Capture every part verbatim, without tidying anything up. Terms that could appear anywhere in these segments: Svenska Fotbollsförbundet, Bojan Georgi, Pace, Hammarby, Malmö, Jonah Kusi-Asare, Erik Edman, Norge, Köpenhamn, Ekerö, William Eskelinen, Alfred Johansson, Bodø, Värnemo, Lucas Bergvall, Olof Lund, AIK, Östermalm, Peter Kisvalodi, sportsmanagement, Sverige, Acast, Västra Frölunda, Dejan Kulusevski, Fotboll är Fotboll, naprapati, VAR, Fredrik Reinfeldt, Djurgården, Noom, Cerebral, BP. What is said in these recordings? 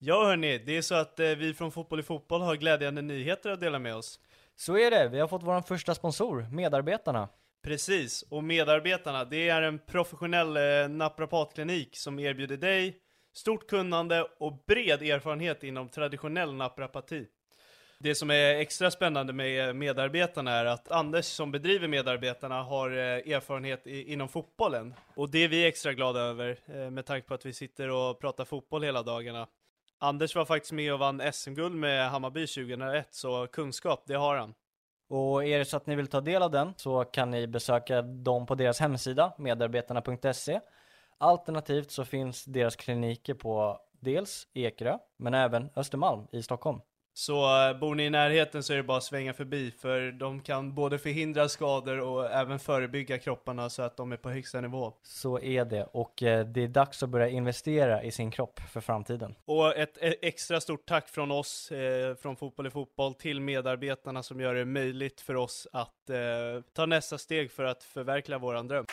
Ja hörni, det är så att vi från Fotboll i Fotboll har glädjande nyheter att dela med oss. Så är det, vi har fått vår första sponsor, medarbetarna. Precis, och medarbetarna, det är en professionell eh, naprapatklinik som erbjuder dig stort kunnande och bred erfarenhet inom traditionell naprapati. Det som är extra spännande med medarbetarna är att Anders som bedriver medarbetarna har eh, erfarenhet i, inom fotbollen. Och det är vi extra glada över eh, med tanke på att vi sitter och pratar fotboll hela dagarna. Anders var faktiskt med och vann S M-guld med Hammarby tjugohundraett, så kunskap, det har han. Och är det så att ni vill ta del av den så kan ni besöka dem på deras hemsida, medarbetarna punkt se. Alternativt så finns deras kliniker på dels Ekerö, men även Östermalm i Stockholm. Så bor ni i närheten så är det bara att svänga förbi, för de kan både förhindra skador och även förebygga kropparna så att de är på högsta nivå. Så är det, och det är dags att börja investera i sin kropp för framtiden. Och ett extra stort tack från oss, eh, från Fotboll i Fotboll, till medarbetarna som gör det möjligt för oss att eh, ta nästa steg för att förverkliga våran dröm.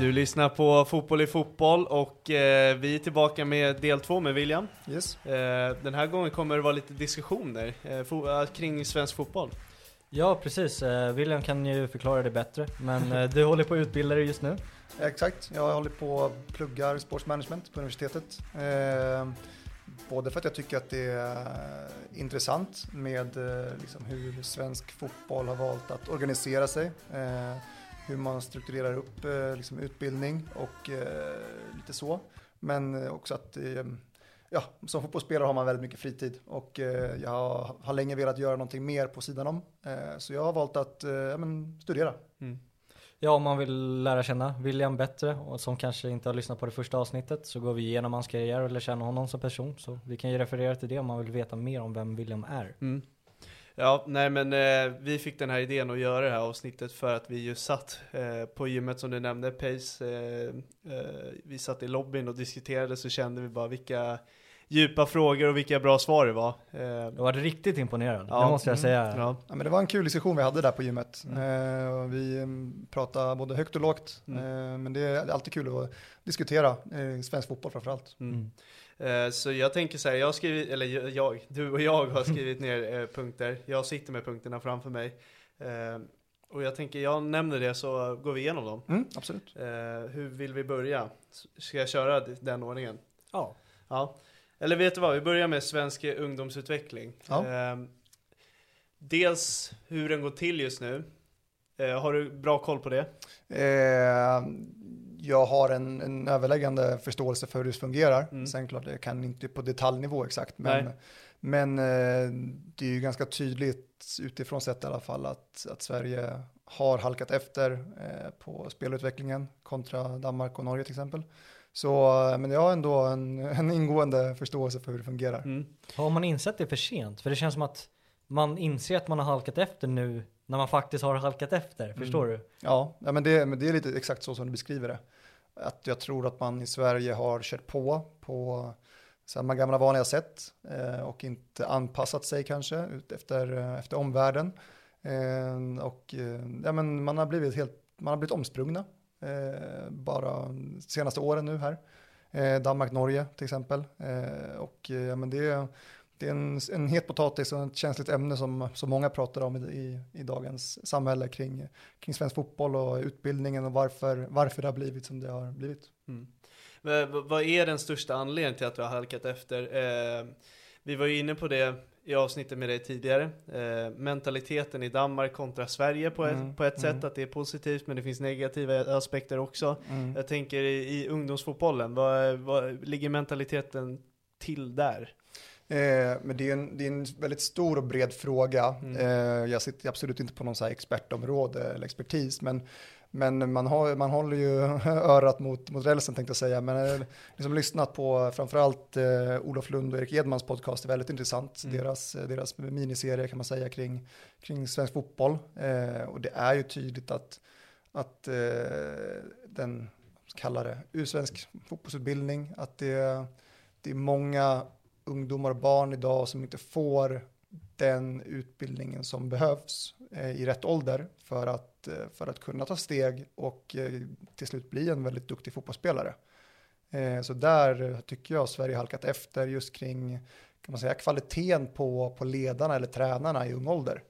Du lyssnar på Fotboll i Fotboll och eh, vi är tillbaka med del två med William. Yes. Eh, den här gången kommer det vara lite diskussioner eh, for, kring svensk fotboll. Ja, precis. Eh, William kan ju förklara det bättre, men eh, du håller på att utbilda dig just nu. Exakt. Jag håller på att plugga sportsmanagement på universitetet. Eh, både för att jag tycker att det är intressant med eh, liksom hur svensk fotboll har valt att organisera sig. Eh, hur man strukturerar upp liksom, utbildning och eh, lite så. Men också att eh, ja, som fotbollsspelare har man väldigt mycket fritid. Och eh, jag har länge velat göra någonting mer på sidan om. Eh, så jag har valt att eh, ja, men, studera. Mm. Ja, om man vill lära känna William bättre och som kanske inte har lyssnat på det första avsnittet, så går vi igenom hans karriär och lär känna honom som person. Så vi kan ju referera till det om man vill veta mer om vem William är. Mm. Ja, nej men eh, vi fick den här idén att göra det här avsnittet för att vi ju satt eh, på gymmet som du nämnde, Pace. Eh, eh, vi satt i lobbyn och diskuterade, så kände vi bara vilka djupa frågor och vilka bra svar det var. Eh, jag var riktigt imponerad, ja, det måste jag säga. Mm, ja. Ja, men det var en kul diskussion vi hade där på gymmet. Mm. Eh, vi pratade både högt och lågt, mm. eh, men det är alltid kul att diskutera eh, svensk fotboll framförallt. Mm. Mm. Så jag tänker så här, jag skrivit, eller jag, du och jag har skrivit ner punkter. Jag sitter med punkterna framför mig. Och jag tänker, jag nämner det så går vi igenom dem. Mm, absolut. Hur vill vi börja? Ska jag köra den ordningen? Ja. ja. Eller vet du vad, vi börjar med svensk ungdomsutveckling. Ja. Dels hur den går till just nu. Har du bra koll på det? Eh... Jag har en, en överläggande förståelse för hur det fungerar. Mm. Sen klart, jag kan inte på detaljnivå exakt. Men, men det är ju ganska tydligt utifrån sett i alla fall att, att Sverige har halkat efter eh, på spelutvecklingen kontra Danmark och Norge till exempel. Så, men jag har ändå en, en ingående förståelse för hur det fungerar. Mm. Har man insett det för sent? För det känns som att man inser att man har halkat efter nu när man faktiskt har halkat efter, mm. förstår du? Ja, men det, men det är lite exakt så som du beskriver det. Att jag tror att man i Sverige har kört på på samma gamla vanliga sätt eh, och inte anpassat sig kanske ut efter, efter omvärlden. Eh, och eh, ja, men man har blivit helt, man har blivit omsprungna eh, bara de senaste åren nu här. Eh, Danmark, Norge till exempel. Eh, och ja, men det Det är en, en het potatis och ett känsligt ämne som, som många pratar om i, i, i dagens samhälle kring, kring svensk fotboll och utbildningen och varför, varför det har blivit som det har blivit. Mm. Men, vad är den största anledningen till att vi har halkat efter? Eh, vi var ju inne på det i avsnittet med dig tidigare. Eh, mentaliteten i Danmark kontra Sverige på ett, mm. på ett sätt mm. att det är positivt, men det finns negativa aspekter också. Mm. Jag tänker i, i ungdomsfotbollen, vad, vad ligger mentaliteten till där? Eh, men det är, en, det är en väldigt stor och bred fråga. Mm. Eh, jag sitter absolut inte på någon så här expertområde eller expertis, men, men man, har, man håller ju örat mot, mot rälsen tänkte jag säga. Men liksom lyssnat på framförallt eh, Olof Lund och Erik Edmans podcast är väldigt intressant. Mm. Deras, deras miniserie kan man säga kring, kring svensk fotboll. Eh, och det är ju tydligt att, att eh, den, vad ska jag kalla det, svensk fotbollsutbildning, att det det är många ungdomar och barn idag som inte får den utbildningen som behövs i rätt ålder för att, för att kunna ta steg och till slut bli en väldigt duktig fotbollsspelare. Så där tycker jag Sverige halkat efter just kring, kan man säga, kvaliteten på, på ledarna eller tränarna i ung ålder.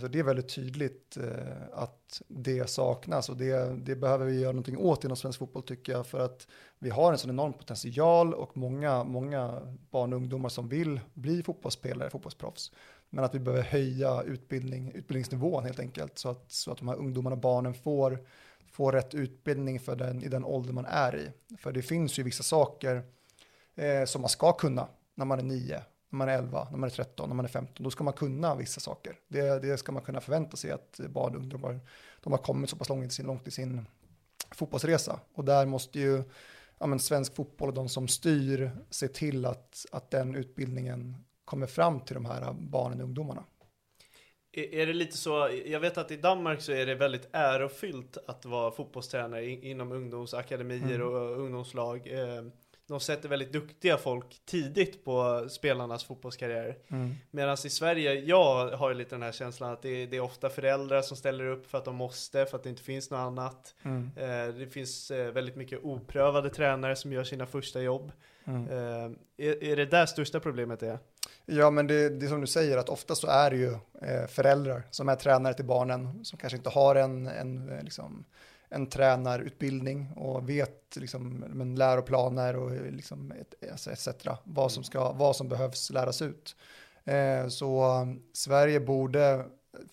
Så det är väldigt tydligt att det saknas, och det, det behöver vi göra någonting åt inom svensk fotboll, tycker jag, för att vi har en sån enorm potential och många, många barn och ungdomar som vill bli fotbollsspelare, fotbollsproffs. Men att vi behöver höja utbildning, utbildningsnivån helt enkelt, så att, så att de här ungdomarna och barnen får, får rätt utbildning för den, i den ålder man är i. För det finns ju vissa saker eh, som man ska kunna när man är nio. När man är elva, när man är tretton, när man är femton, då ska man kunna vissa saker. Det, det ska man kunna förvänta sig att barn och ungdomar, de har kommit så pass långt i sin, långt i sin fotbollsresa. Och där måste ju ja, men svensk fotboll och de som styr se till att, att den utbildningen kommer fram till de här barnen och ungdomarna. Är det lite så, jag vet att i Danmark så är det väldigt ärofyllt att vara fotbollstränare inom ungdomsakademier mm. och ungdomslag. De sätter väldigt duktiga folk tidigt på spelarnas fotbollskarriär. Mm. Medan i Sverige, jag har ju lite den här känslan att det, det är ofta föräldrar som ställer upp för att de måste, för att det inte finns något annat. Mm. Eh, det finns eh, väldigt mycket oprövade tränare som gör sina första jobb. Mm. Eh, är, är det där största problemet är? Ja, men det, det är som du säger, att ofta så är det ju eh, föräldrar som är tränare till barnen, som kanske inte har en... en liksom, en tränarutbildning och vet liksom, men läroplaner och liksom et cetera vad som ska, vad som behövs läras ut. Eh, så Sverige borde,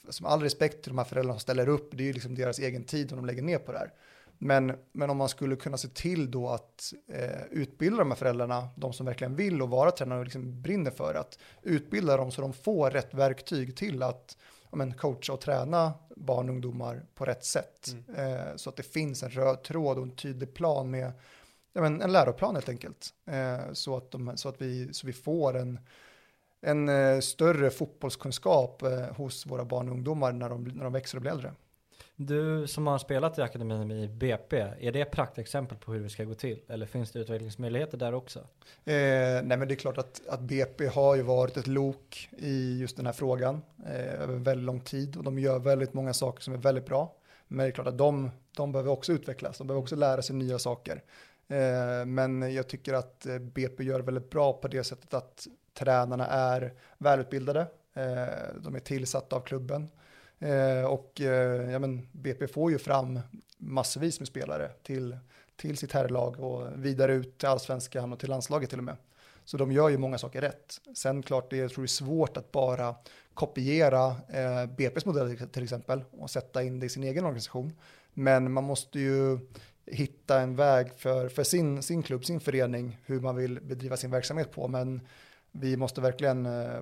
som all respekt till de här föräldrarna som ställer upp, det är ju liksom deras egen tid och de lägger ner på det här. Men, men om man skulle kunna se till då att eh, utbilda de här föräldrarna, de som verkligen vill och vara tränare och liksom brinner för att utbilda dem så de får rätt verktyg till att men coacha och träna barn och ungdomar på rätt sätt. Mm. Eh, så att det finns en röd tråd och en tydlig plan med ja, men en läroplan helt enkelt. Eh, så, att de, så att vi, så vi får en, en eh, större fotbollskunskap eh, hos våra barn och ungdomar när de, när de växer och blir äldre. Du som har spelat i akademin i B P, är det ett praktexempel på hur det ska gå till? Eller finns det utvecklingsmöjligheter där också? Eh, nej, men det är klart att, att B P har ju varit ett lok i just den här frågan eh, över väldigt lång tid. Och de gör väldigt många saker som är väldigt bra. Men det är klart att de, de behöver också utvecklas. De behöver också lära sig nya saker. Eh, men jag tycker att B P gör väldigt bra på det sättet att tränarna är välutbildade. Eh, de är tillsatta av klubben. Eh, och eh, ja, men B P får ju fram massvis med spelare till, till sitt herrlag och vidare ut till Allsvenskan och till landslaget till och med. Så de gör ju många saker rätt. Sen klart det är, tror jag, svårt att bara kopiera eh, B P:s modell till exempel och sätta in det i sin egen organisation. Men man måste ju hitta en väg för, för sin, sin klubb, sin förening, hur man vill bedriva sin verksamhet på. Men vi måste verkligen... Eh,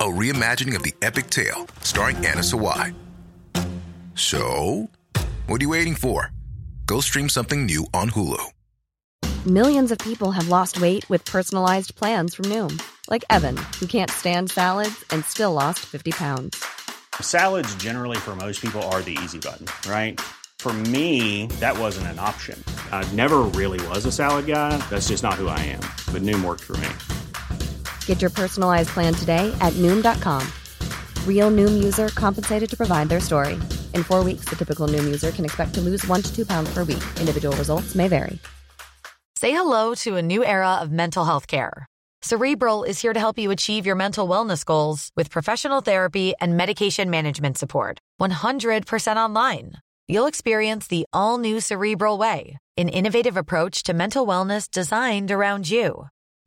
a reimagining of the epic tale starring Anna Sawai. So, what are you waiting for? Go stream something new on Hulu. Millions of people have lost weight with personalized plans from Noom, like Evan, who can't stand salads and still lost fifty pounds. Salads generally for most people are the easy button, right? For me, that wasn't an option. I never really was a salad guy. That's just not who I am. But Noom worked for me. Get your personalized plan today at noom dot com. Real Noom user compensated to provide their story. In four weeks, the typical Noom user can expect to lose one to two pounds per week. Individual results may vary. Say hello to a new era of mental health care. Cerebral is here to help you achieve your mental wellness goals with professional therapy and medication management support. one hundred percent online. You'll experience the all-new Cerebral way, an innovative approach to mental wellness designed around you.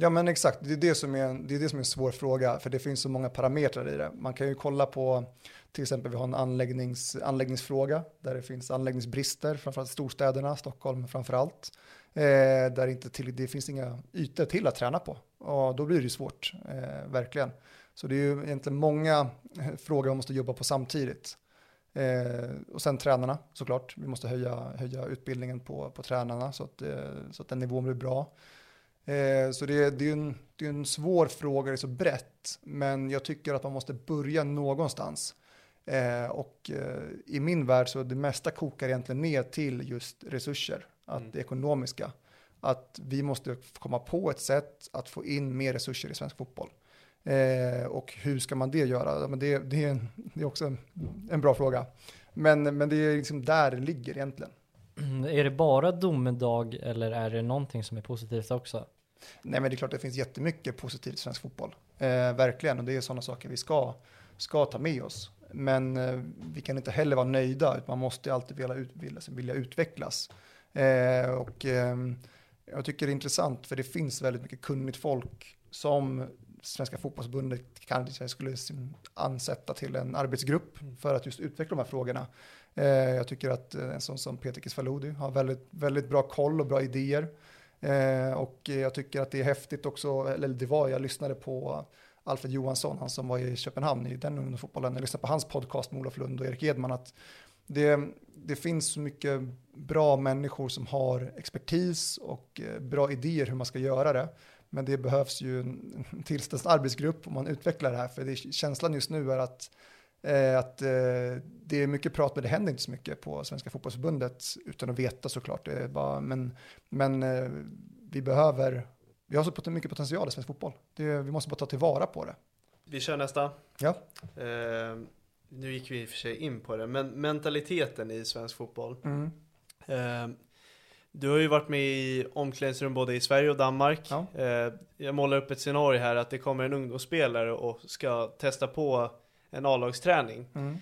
Ja, men exakt, det är det som är en, det är det som är en svår fråga, för det finns så många parametrar i det. Man kan ju kolla på, till exempel vi har en anläggnings, anläggningsfråga där det finns anläggningsbrister, framförallt storstäderna, Stockholm framförallt. Eh, där inte till, det finns inga ytor till att träna på, och då blir det svårt, eh, verkligen. Så det är ju egentligen många frågor man måste jobba på samtidigt. Eh, och sen tränarna såklart, vi måste höja, höja utbildningen på, på tränarna så att, eh, så att den nivån blir bra. Eh, så det, det, är en, det är en svår fråga, det är så brett, men jag tycker att man måste börja någonstans. Eh, och eh, i min värld så det mesta kokar egentligen ner till just resurser, att mm. det ekonomiska. Att vi måste komma på ett sätt att få in mer resurser i svensk fotboll. Eh, och hur ska man det göra? Men det, det, är, en, det är också en, en bra fråga. Men, men det är liksom där det ligger egentligen. Är det bara domedag eller är det någonting som är positivt också? Nej, men det är klart att det finns jättemycket positivt i svensk fotboll. Eh, verkligen, och det är sådana saker vi ska, ska ta med oss. Men eh, vi kan inte heller vara nöjda, utan man måste alltid vilja, ut, vilja, vilja utvecklas. Eh, och eh, jag tycker det är intressant, för det finns väldigt mycket kunnigt folk som Svenska Fotbollsförbundet kanske skulle ansätta till en arbetsgrupp för att just utveckla de här frågorna. Eh, jag tycker att en sån som Peter Kisvalodi har väldigt, väldigt bra koll och bra idéer. Eh, och jag tycker att det är häftigt också, eller det var, jag lyssnade på Alfred Johansson, han som var i Köpenhamn i den ungdomsfotbollen. Jag lyssnade på hans podcast med Olof Lund och Erik Edman, att det, det finns så mycket bra människor som har expertis och bra idéer hur man ska göra det. Men det behövs ju en tillställd arbetsgrupp om man utvecklar det här. För det, känslan just nu är att, eh, att eh, det är mycket prat, men det händer inte så mycket på Svenska Fotbollsförbundet utan att veta såklart. Det är bara, men men eh, vi behöver, vi har så mycket potential i svensk fotboll. Det, vi måste bara ta tillvara på det. Vi kör nästa. Ja. Eh, nu gick vi i och för sig in på det, men mentaliteten i svensk fotboll. Mm. Eh, Du har ju varit med i omklädningsrum både i Sverige och Danmark. Ja. Jag målar upp ett scenario här att det kommer en ungdomsspelare och ska testa på en A-lagsträning. Mm.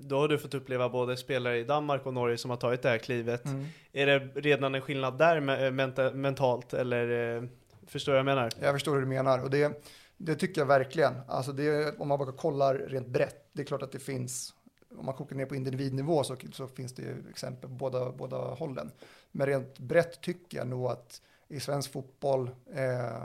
Då har du fått uppleva både spelare i Danmark och Norge som har tagit det här klivet. Mm. Är det redan en skillnad där menta- mentalt? Eller förstår jag vad jag menar? Jag förstår hur du menar, och det, det tycker jag verkligen. Alltså det, om man bara kollar rent brett, det är klart att det finns. Om man kokar ner på individnivå så, så finns det ju exempel på båda, båda hållen. Men rent brett tycker jag nog att i svensk fotboll, eh,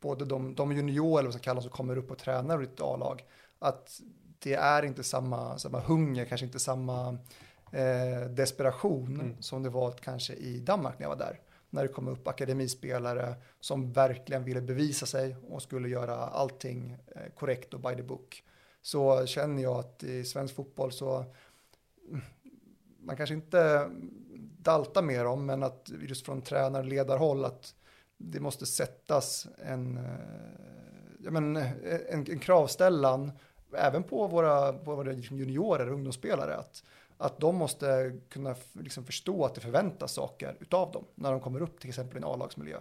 både de, de juniorer eller vad som kallas som kommer upp och tränar och ett A-lag, att det är inte samma, samma hunger, kanske inte samma eh, desperation mm. som det var kanske i Danmark när jag var där. När det kom upp akademispelare som verkligen ville bevisa sig och skulle göra allting eh, korrekt och by the book. Så känner jag att i svensk fotboll så man kanske inte daltar med dem, men att just från tränar- och ledarhåll att det måste sättas en, ja men, en, en kravställan även på våra, våra juniorer och ungdomsspelare att, att de måste kunna liksom förstå att det förväntas saker utav dem när de kommer upp till exempel i en A-lagsmiljö.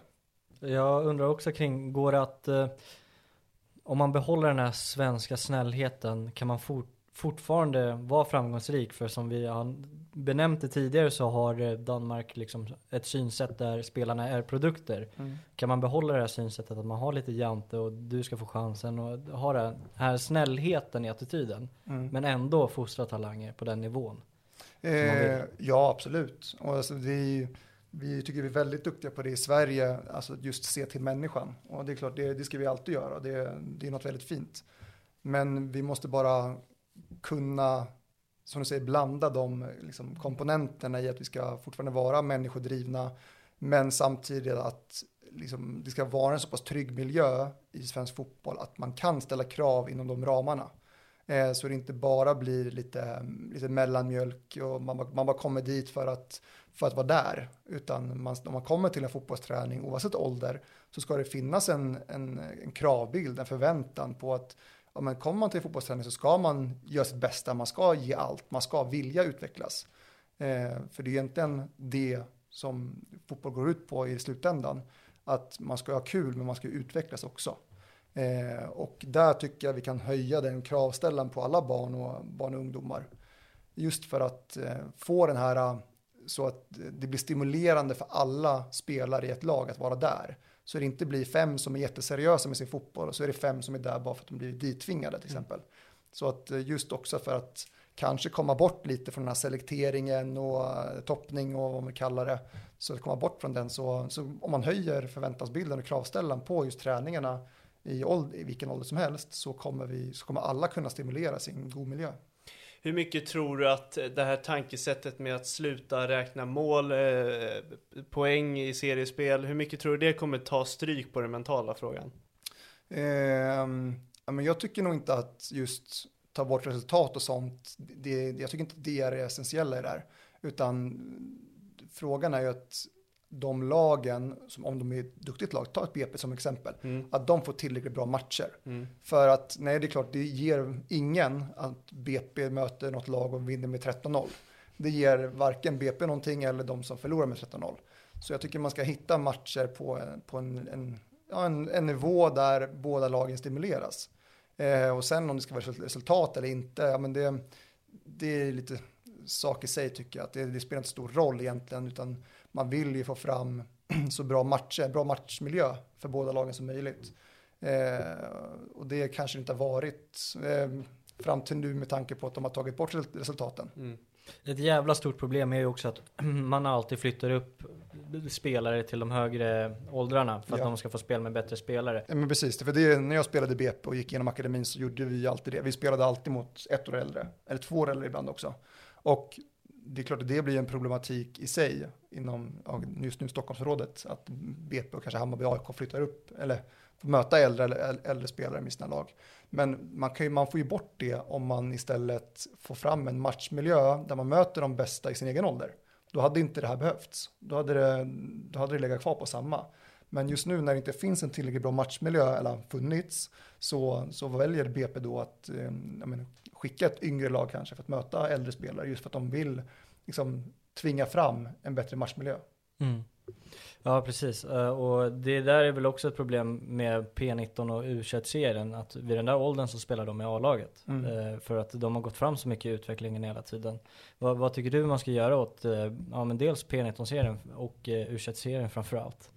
Jag undrar också kring, går det att om man behåller den här svenska snällheten, kan man fort, fortfarande vara framgångsrik? För som vi har benämnt det tidigare så har Danmark liksom ett synsätt där spelarna är produkter. Mm. Kan man behålla det här synsättet att man har lite jante och du ska få chansen och ha den här snällheten i attityden. Mm. Men ändå fostra talanger på den nivån. Eh, ja, absolut. Och alltså det är ju, vi tycker vi är väldigt duktiga på det i Sverige, alltså just se till människan. Och det är klart, det, det ska vi alltid göra. Det, det är något väldigt fint. Men vi måste bara kunna, som du säger, blanda de liksom, komponenterna i att vi ska fortfarande vara människodrivna. Men samtidigt att liksom, det ska vara en så pass trygg miljö i svensk fotboll att man kan ställa krav inom de ramarna. Eh, så det inte bara blir lite, lite mellanmjölk och man, man bara kommer dit för att för att vara där, utan man, om man kommer till en fotbollsträning oavsett ålder så ska det finnas en, en, en kravbild, en förväntan på att ja, men kommer man till fotbollsträning så ska man göra sitt bästa, man ska ge allt, man ska vilja utvecklas. Eh, för det är egentligen det som fotboll går ut på i slutändan, att man ska ha kul men man ska utvecklas också. Eh, och där tycker jag vi kan höja den kravställan på alla barn och, barn och ungdomar. Just för att eh, få den här, så att det blir stimulerande för alla spelare i ett lag att vara där. Så det inte blir fem som är jätteseriösa med sin fotboll och så är det fem som är där bara för att de blir ditvingade till exempel. Mm. Så att just också för att kanske komma bort lite från den här selekteringen och toppning och vad man kallar det. Så att komma bort från den, så, så om man höjer förväntansbilden och kravställan på just träningarna i, åld- i vilken ålder som helst, så kommer, vi, så kommer alla kunna stimuleras i en god miljö. Hur mycket tror du att det här tankesättet med att sluta räkna mål, eh, poäng i seriespel, hur mycket tror du det kommer ta stryk på den mentala frågan? Eh, ja, men jag tycker nog inte att just ta bort resultat och sånt, det, jag tycker inte det är det essentiella i det här. Utan frågan är ju att de lagen, som om de är ett duktigt lag, ta ett B P som exempel, mm. att de får tillräckligt bra matcher. Mm. För att, nej det är klart, det ger ingen att B P möter något lag och vinner med tretton noll. Det ger varken B P någonting eller de som förlorar med tretton noll. Så jag tycker man ska hitta matcher på, på en, en, ja, en, en nivå där båda lagen stimuleras. Eh, och sen om det ska vara resultat eller inte, ja, men det, det är lite sak i sig tycker jag. Att det, det spelar inte stor roll egentligen, utan man vill ju få fram så bra matcher, bra matchmiljö för båda lagen som möjligt. Eh, och det kanske inte har varit eh, fram till nu med tanke på att de har tagit bort resultaten. Mm. Ett jävla stort problem är ju också att man alltid flyttar upp spelare till de högre åldrarna för att ja. de ska få spela med bättre spelare. Ja, men precis, för det, när jag spelade B P och gick igenom akademin så gjorde vi alltid det. Vi spelade alltid mot ett år äldre, eller två år äldre ibland också. Och det är klart att det blir en problematik i sig inom just nu Stockholmsrådet, att B P och kanske Hammarby och A I K flyttar upp eller får möta äldre eller äldre spelare med sina lag. Men man, kan ju, man får ju bort det om man istället får fram en matchmiljö där man möter de bästa i sin egen ålder. Då hade inte det här behövts. Då hade det, då hade det legat kvar på samma. Men just nu när det inte finns en tillräckligt bra matchmiljö eller funnits, så, så väljer B P då att jag menar, skicka ett yngre lag kanske för att möta äldre spelare, just för att de vill liksom tvinga fram en bättre matchmiljö. Mm. Ja, precis. Och det där är väl också ett problem med P nitton och U tjugoett-serien, att vid den där åldern så spelar de i A-laget. Mm. För att de har gått fram så mycket i utvecklingen hela tiden. Vad, vad tycker du man ska göra åt ja, men dels P nitton-serien och U tjugoett-serien framförallt?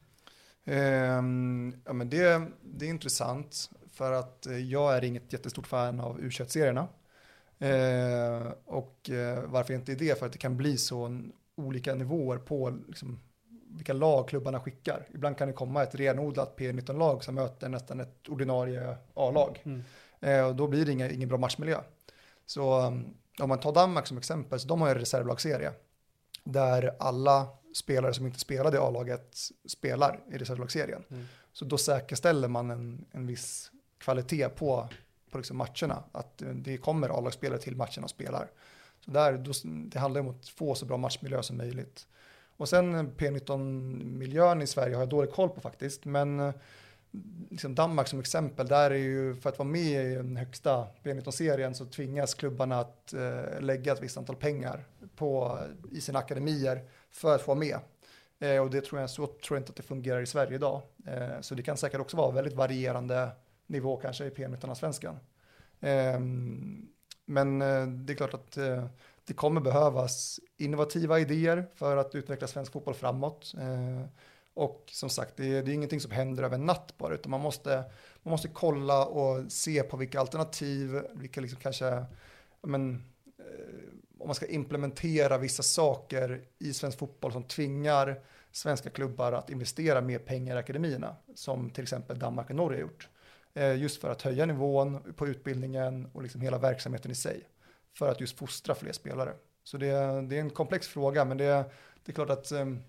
Um, ja, men det, det är intressant, för att jag är inget jättestort fan av U tjugoett-serierna. Eh, och eh, varför inte det? För att det kan bli så olika nivåer på liksom, vilka lag klubbarna skickar. Ibland kan det komma ett renodlat P nitton-lag som möter nästan ett ordinarie A-lag. Mm. Eh, och då blir det inga, ingen bra matchmiljö. Så om man tar Danmark som exempel, så de har en reservlagsserie där alla spelare som inte spelade i A-laget spelar i reservlagsserien. Mm. Så då säkerställer man en, en viss kvalitet på på liksom matcherna, att det kommer A-lagsspelare till matcherna och spelar. Så där, då, det handlar om att få så bra matchmiljö som möjligt. Och sen P nitton-miljön i Sverige har jag dålig koll på faktiskt, men liksom Danmark som exempel, där är ju för att vara med i den högsta P nitton-serien så tvingas klubbarna att eh, lägga ett visst antal pengar på, i sina akademier för att få med. Eh, och det tror jag, så tror jag inte att det fungerar i Sverige idag. Eh, så det kan säkert också vara väldigt varierande nivå kanske i P nitton-svenskan. Eh, men eh, det är klart att eh, det kommer behövas innovativa idéer för att utveckla svensk fotboll framåt. Eh, och som sagt, det är, det är ingenting som händer över en natt bara, utan man måste, man måste kolla och se på vilka alternativ, vilka liksom kanske, men, eh, om man ska implementera vissa saker i svensk fotboll som tvingar svenska klubbar att investera mer pengar i akademierna, som till exempel Danmark och Norge har gjort. Just för att höja nivån på utbildningen och liksom hela verksamheten i sig. För att just fostra fler spelare. Så det, det är en komplex fråga, men det, det är klart att um,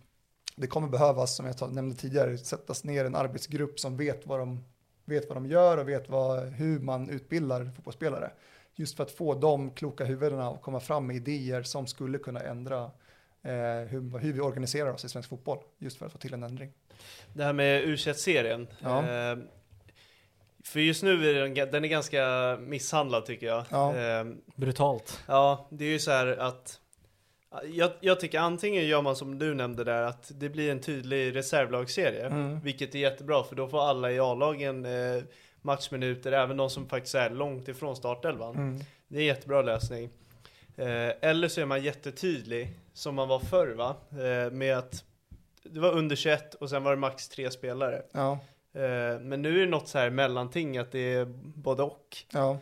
det kommer behövas, som jag nämnde tidigare, sättas ner en arbetsgrupp som vet vad de, vet vad de gör och vet vad, hur man utbildar fotbollsspelare. Just för att få de kloka huvudena att komma fram med idéer som skulle kunna ändra hur, hur vi organiserar oss i svensk fotboll just för att få till en ändring. Det här med U tjugoett-serien. Ja. Eh, för just nu är den, den är ganska misshandlad tycker jag. Ja. Eh, Brutalt. Ja, det är ju så här att jag, jag tycker antingen gör man som du nämnde där att det blir en tydlig reservlagsserie, mm. vilket är jättebra för då får alla i A-lagen eh, matchminuter, även de som faktiskt är långt ifrån startelvan. Mm. Det är en jättebra lösning. Eh, eller så är man jättetydlig som man var förr va? Eh, med att det var under tjugoett och sen var det max tre spelare. Ja. Eh, men nu är det något så här mellanting att det är både och. Ja,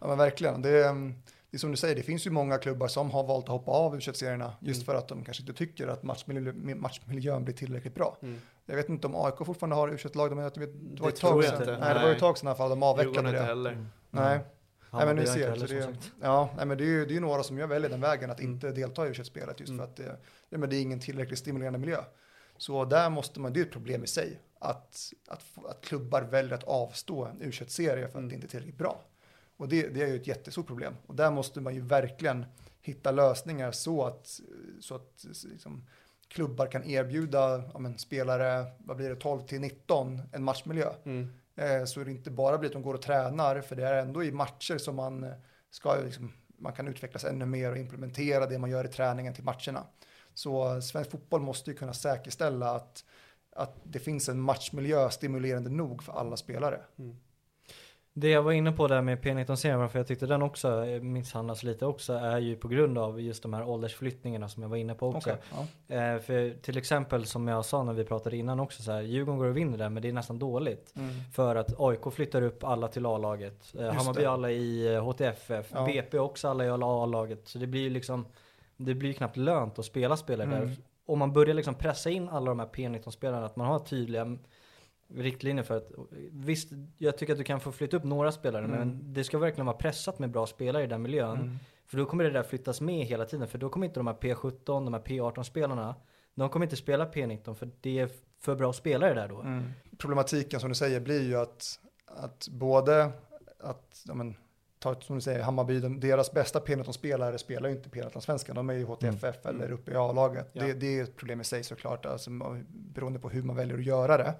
ja men verkligen. Det är, det är som du säger, det finns ju många klubbar som har valt att hoppa av U tjugoett-serierna just mm. för att de kanske inte tycker att matchmiljö, matchmiljön blir tillräckligt bra. Mm. Jag vet inte om A I K fortfarande har U tjugoett-lag. De, det, det var ett tag sedan. Nej, nej, det var ett tag sedan i alla fall. De avvecklade det. Heller. Mm. Nej. Nej, men ni ser, så det, ja, nej, men det är ju det är några som jag väljer den vägen att inte delta i U tjugoett-spelet just mm. för att det, ja, men det är ingen tillräckligt stimulerande miljö. Så där måste man, det är ett problem i sig att, att, att klubbar väljer att avstå en U tjugoett-serie för mm. att det inte är tillräckligt bra. Och det, det är ju ett jättestort problem. Och där måste man ju verkligen hitta lösningar så att, så att liksom, klubbar kan erbjuda ja, men, spelare, vad blir det, tolv till nitton en matchmiljö. Mm. Så det inte bara blir att de går och tränar, för det är ändå i matcher som man ska liksom, man kan utvecklas ännu mer och implementera det man gör i träningen till matcherna. Så svensk fotboll måste ju kunna säkerställa att, att det finns en matchmiljö stimulerande nog för alla spelare. Mm. Det jag var inne på där med P nitton-serien, för jag tyckte den också misshandlas lite också, är ju på grund av just de här åldersflyttningarna som jag var inne på också. Okay, ja. eh, för till exempel som jag sa när vi pratade innan också, så här, Djurgården går och vinner där, men det är nästan dåligt. Mm. För att A I K flyttar upp alla till A-laget. Eh, Hammarby alla i H T F F, ja. B P också alla i A-laget. Så det blir ju liksom, det blir knappt lönt att spela spelare mm. där. Om man börjar liksom pressa in alla de här P nitton-spelarna, att man har tydliga riktlinjer för att, visst jag tycker att du kan få flytta upp några spelare mm. men det ska verkligen vara pressat med bra spelare i den miljön mm. för då kommer det där flyttas med hela tiden, för då kommer inte de här P sjutton, de här P arton spelarna, de kommer inte spela P nitton för det är för bra spelare där då. Mm. Problematiken som du säger blir ju att, att både att ja, men, ta, som du säger Hammarby, de, deras bästa P nitton-spelare spelar ju inte P nitton-svenskan, de är ju H T F F mm. eller uppe i A-laget. Ja. Det, det är ett problem i sig såklart, alltså, beroende på hur man väljer att göra det.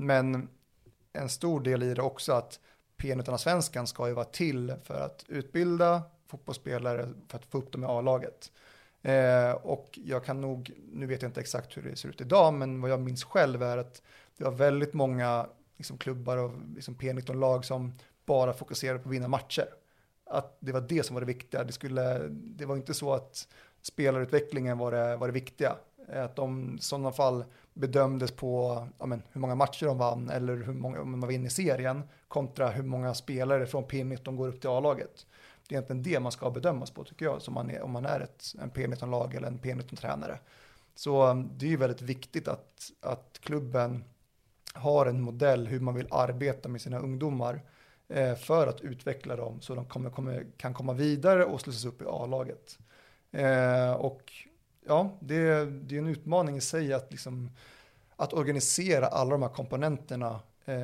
Men en stor del i det också att P nitton-svenskan ska ju vara till för att utbilda fotbollsspelare för att få upp dem i A-laget. Eh, och jag kan nog, nu vet jag inte exakt hur det ser ut idag, men vad jag minns själv är att det var väldigt många liksom, klubbar och liksom, P nitton-lag som bara fokuserade på att vinna matcher. Att det var det som var det viktiga. Det, skulle, det var inte så att spelarutvecklingen var det, var det viktiga. Att de i sådana fall bedömdes på ja, men, hur många matcher de vann eller hur många om man var inne i serien kontra hur många spelare från P nitton går upp till A-laget. Det är egentligen det man ska bedömas på tycker jag, som man är, om man är ett, en P nitton-lag eller en P nitton-tränare. Så det är ju väldigt viktigt att, att klubben har en modell hur man vill arbeta med sina ungdomar eh, för att utveckla dem så de kommer, kommer, kan komma vidare och slussas upp i A-laget. Eh, och Ja, det, det är en utmaning i sig att, liksom, att organisera alla de här komponenterna. Eh,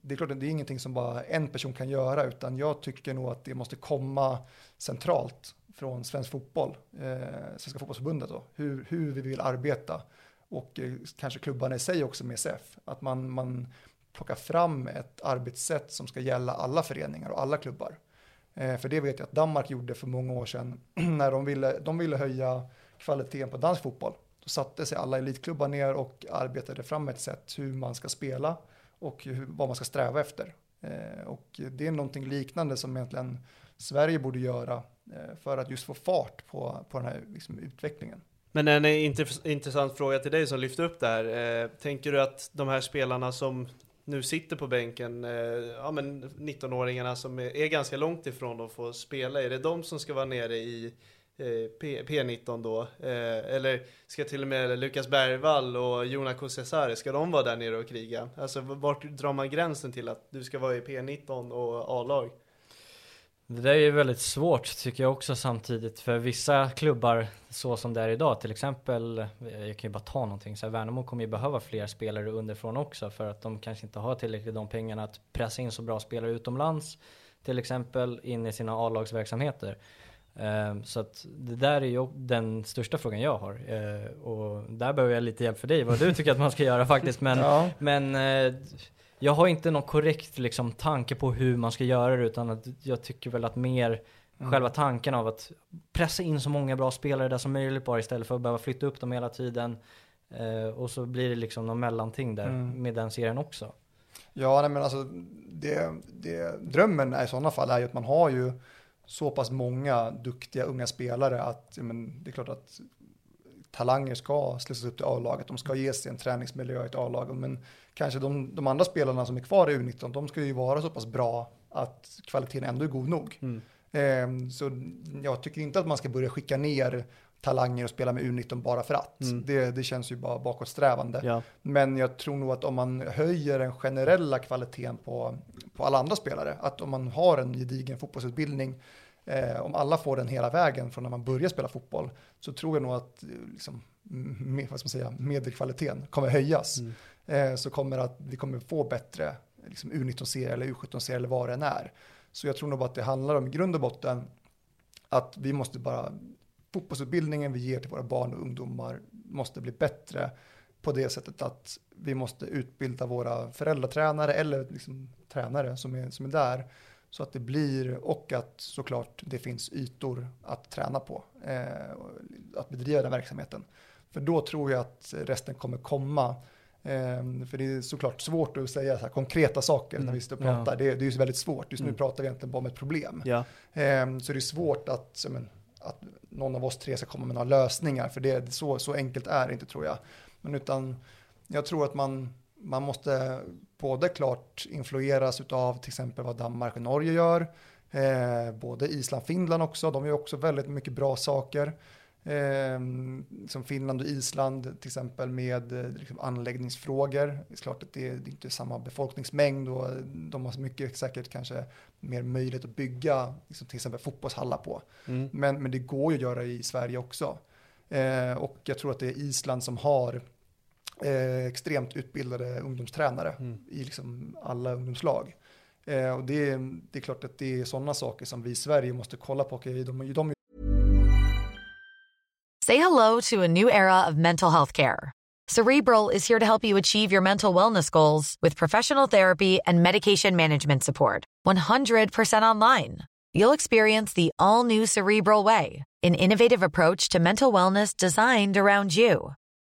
det är klart att det är ingenting som bara en person kan göra, utan jag tycker nog att det måste komma centralt från svensk fotboll, eh, Svenska Fotbollsförbundet då, hur, hur vi vill arbeta. Och eh, kanske klubbarna i sig också med S F, att man, man plockar fram ett arbetssätt som ska gälla alla föreningar och alla klubbar. Eh, för det vet jag att Danmark gjorde för många år sedan när de ville, de ville höja kvaliteten på dansfotboll. Då satte sig alla elitklubbar ner och arbetade fram ett sätt hur man ska spela och hur, vad man ska sträva efter. Eh, och det är någonting liknande som egentligen Sverige borde göra eh, för att just få fart på, på den här liksom, utvecklingen. Men en intress- intressant fråga till dig som lyfte upp det här. Eh, tänker du att de här spelarna som nu sitter på bänken, eh, ja, men nitton-åringarna som är, är ganska långt ifrån att få spela, är det de som ska vara nere i P- P nitton då, eh, eller ska till och med Lucas Bergvall och Jonah Kusi-Asare, ska de vara där nere och kriga? Alltså vart drar man gränsen till att du ska vara i P nitton och A-lag? Det där är ju väldigt svårt tycker jag också samtidigt, för vissa klubbar så som det är idag, till exempel, jag kan ju bara ta någonting, så här, Värnemo kommer ju behöva fler spelare underifrån också, för att de kanske inte har tillräckligt de pengarna att pressa in så bra spelare utomlands till exempel in i sina A-lagsverksamheter. Um, så att det där är ju den största frågan jag har, uh, och där behöver jag lite hjälp för dig vad du tycker att man ska göra faktiskt, men, ja. men uh, jag har inte någon korrekt liksom, tanke på hur man ska göra det, utan att jag tycker väl att mer mm. själva tanken av att pressa in så många bra spelare där som möjligt bara istället för att behöva flytta upp dem hela tiden, uh, och så blir det liksom någon mellanting där mm. med den serien också. Ja, nej, men alltså det, det, drömmen är i sådana fall är ju att man har ju så pass många duktiga unga spelare att ja, men det är klart att talanger ska slussas upp till A-laget. De ska ges en träningsmiljö i ett A-lag. Men kanske de, de andra spelarna som är kvar i U nitton, de ska ju vara så pass bra att kvaliteten ändå är god nog. Mm. Eh, så jag tycker inte att man ska börja skicka ner talanger och spela med U nitton bara för att. Mm. Det, det känns ju bara bakåtsträvande. Ja. Men jag tror nog att om man höjer den generella kvaliteten på, på alla andra spelare, att om man har en gedigen fotbollsutbildning, eh, om alla får den hela vägen från när man börjar spela fotboll, så tror jag nog att liksom, med, vad ska man säga, medelkvaliteten kommer höjas. Mm. Eh, så kommer att vi kommer få bättre liksom U nitton-serier eller U sjutton-serier eller vad det än är. Så jag tror nog att det handlar om i grund och botten att vi måste bara... Fotbollsutbildningen vi ger till våra barn och ungdomar måste bli bättre på det sättet att vi måste utbilda våra föräldratränare eller liksom tränare som är, som är där så att det blir, och att såklart det finns ytor att träna på, eh, att bedriva den verksamheten. För då tror jag att resten kommer komma. För det är såklart svårt att säga så här konkreta saker mm. när vi står och pratar. Ja. Det, det är ju väldigt svårt. Just nu mm. pratar vi egentligen bara om ett problem. Ja. Eh, så det är svårt att, men, att någon av oss tre ska komma med några lösningar. För det, så, så enkelt är det inte, tror jag. Men utan jag tror att man, man måste både klart influeras av till exempel vad Danmark och Norge gör. Eh, både Island och Finland också. De gör också väldigt mycket bra saker. Eh, som Finland och Island till exempel med liksom, anläggningsfrågor. Det är klart att det, det är inte samma befolkningsmängd och de har mycket säkert kanske mer möjlighet att bygga liksom, till exempel fotbollshallar på. Mm. Men, men det går ju att göra i Sverige också. Eh, och jag tror att det är Island som har eh, extremt utbildade ungdomstränare mm. i liksom, alla ungdomslag. Eh, och det, det är klart att det är sådana saker som vi i Sverige måste kolla på. Okay, de, de Say hello to a new era of mental health care. Cerebral is here to help you achieve your mental wellness goals with professional therapy and medication management support. one hundred percent online. You'll experience the all-new Cerebral way, an innovative approach to mental wellness designed around you.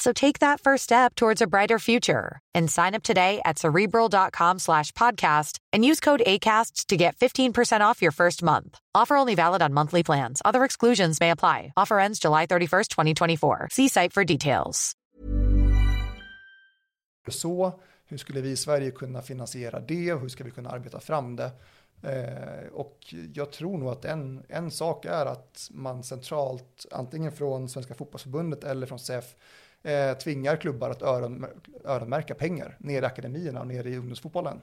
So take that first step towards a brighter future and sign up today at Cerebral.com slash podcast and use code ACAST to get fifteen percent off your first month. Offer only valid on monthly plans. Other exclusions may apply. Offer ends July thirty-first, twenty twenty-four. See site for details. So... Hur skulle vi i Sverige kunna finansiera det? Hur ska vi kunna arbeta fram det? Eh, och jag tror nog att en, en sak är att man centralt, antingen från Svenska Fotbollsförbundet eller från S E F, eh, tvingar klubbar att öronmärka pengar ner i akademierna och ner i ungdomsfotbollen.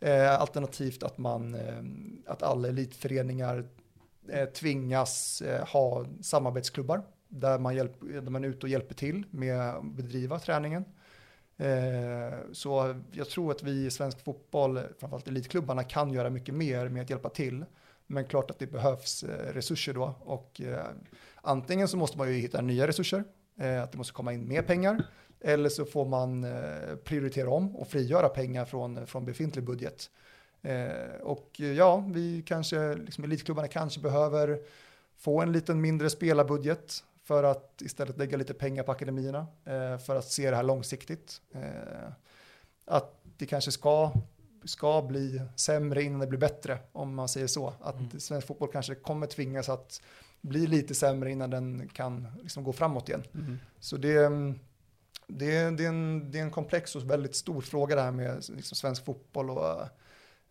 Eh, alternativt att, man, eh, att alla elitföreningar eh, tvingas eh, ha samarbetsklubbar där man, hjälp, där man är ute och hjälper till med att bedriva träningen. Så jag tror att vi i svensk fotboll, framförallt elitklubbarna, kan göra mycket mer med att hjälpa till. Men klart att det behövs resurser då. Och antingen så måste man ju hitta nya resurser, att det måste komma in mer pengar. Eller så får man prioritera om och frigöra pengar från, från befintlig budget. Och ja, vi kanske, liksom elitklubbarna kanske behöver få en liten mindre spelarbudget, för att istället lägga lite pengar på akademierna, för att se det här långsiktigt. Att det kanske ska, ska bli sämre innan det blir bättre, om man säger så. Att mm. svensk fotboll kanske kommer tvingas att bli lite sämre innan den kan liksom gå framåt igen. Mm. Så det, det, det, är en, det är en komplex och väldigt stor fråga det här med liksom svensk fotboll och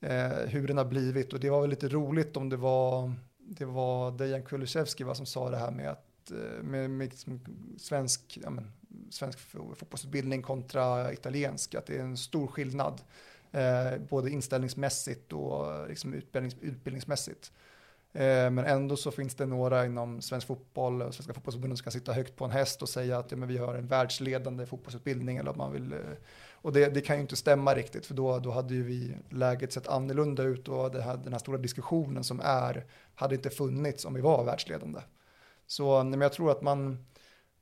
eh, hur den har blivit. Och det var väl lite roligt om det var, det var Dejan Kulusevski som sa det här med att med, med svensk, ja men, svensk fotbollsutbildning kontra italiensk, att det är en stor skillnad. Eh, både inställningsmässigt och liksom utbildnings, utbildningsmässigt. Eh, men ändå så finns det några inom svensk fotboll och Svenska Fotbollsförbundet som kan sitta högt på en häst och säga att ja, men vi har en världsledande fotbollsutbildning. Eller att man vill, eh, och det, det kan ju inte stämma riktigt, för då, då hade ju vi läget sett annorlunda ut, och det här, den här stora diskussionen som är hade inte funnits om vi var världsledande. Så men jag tror att man,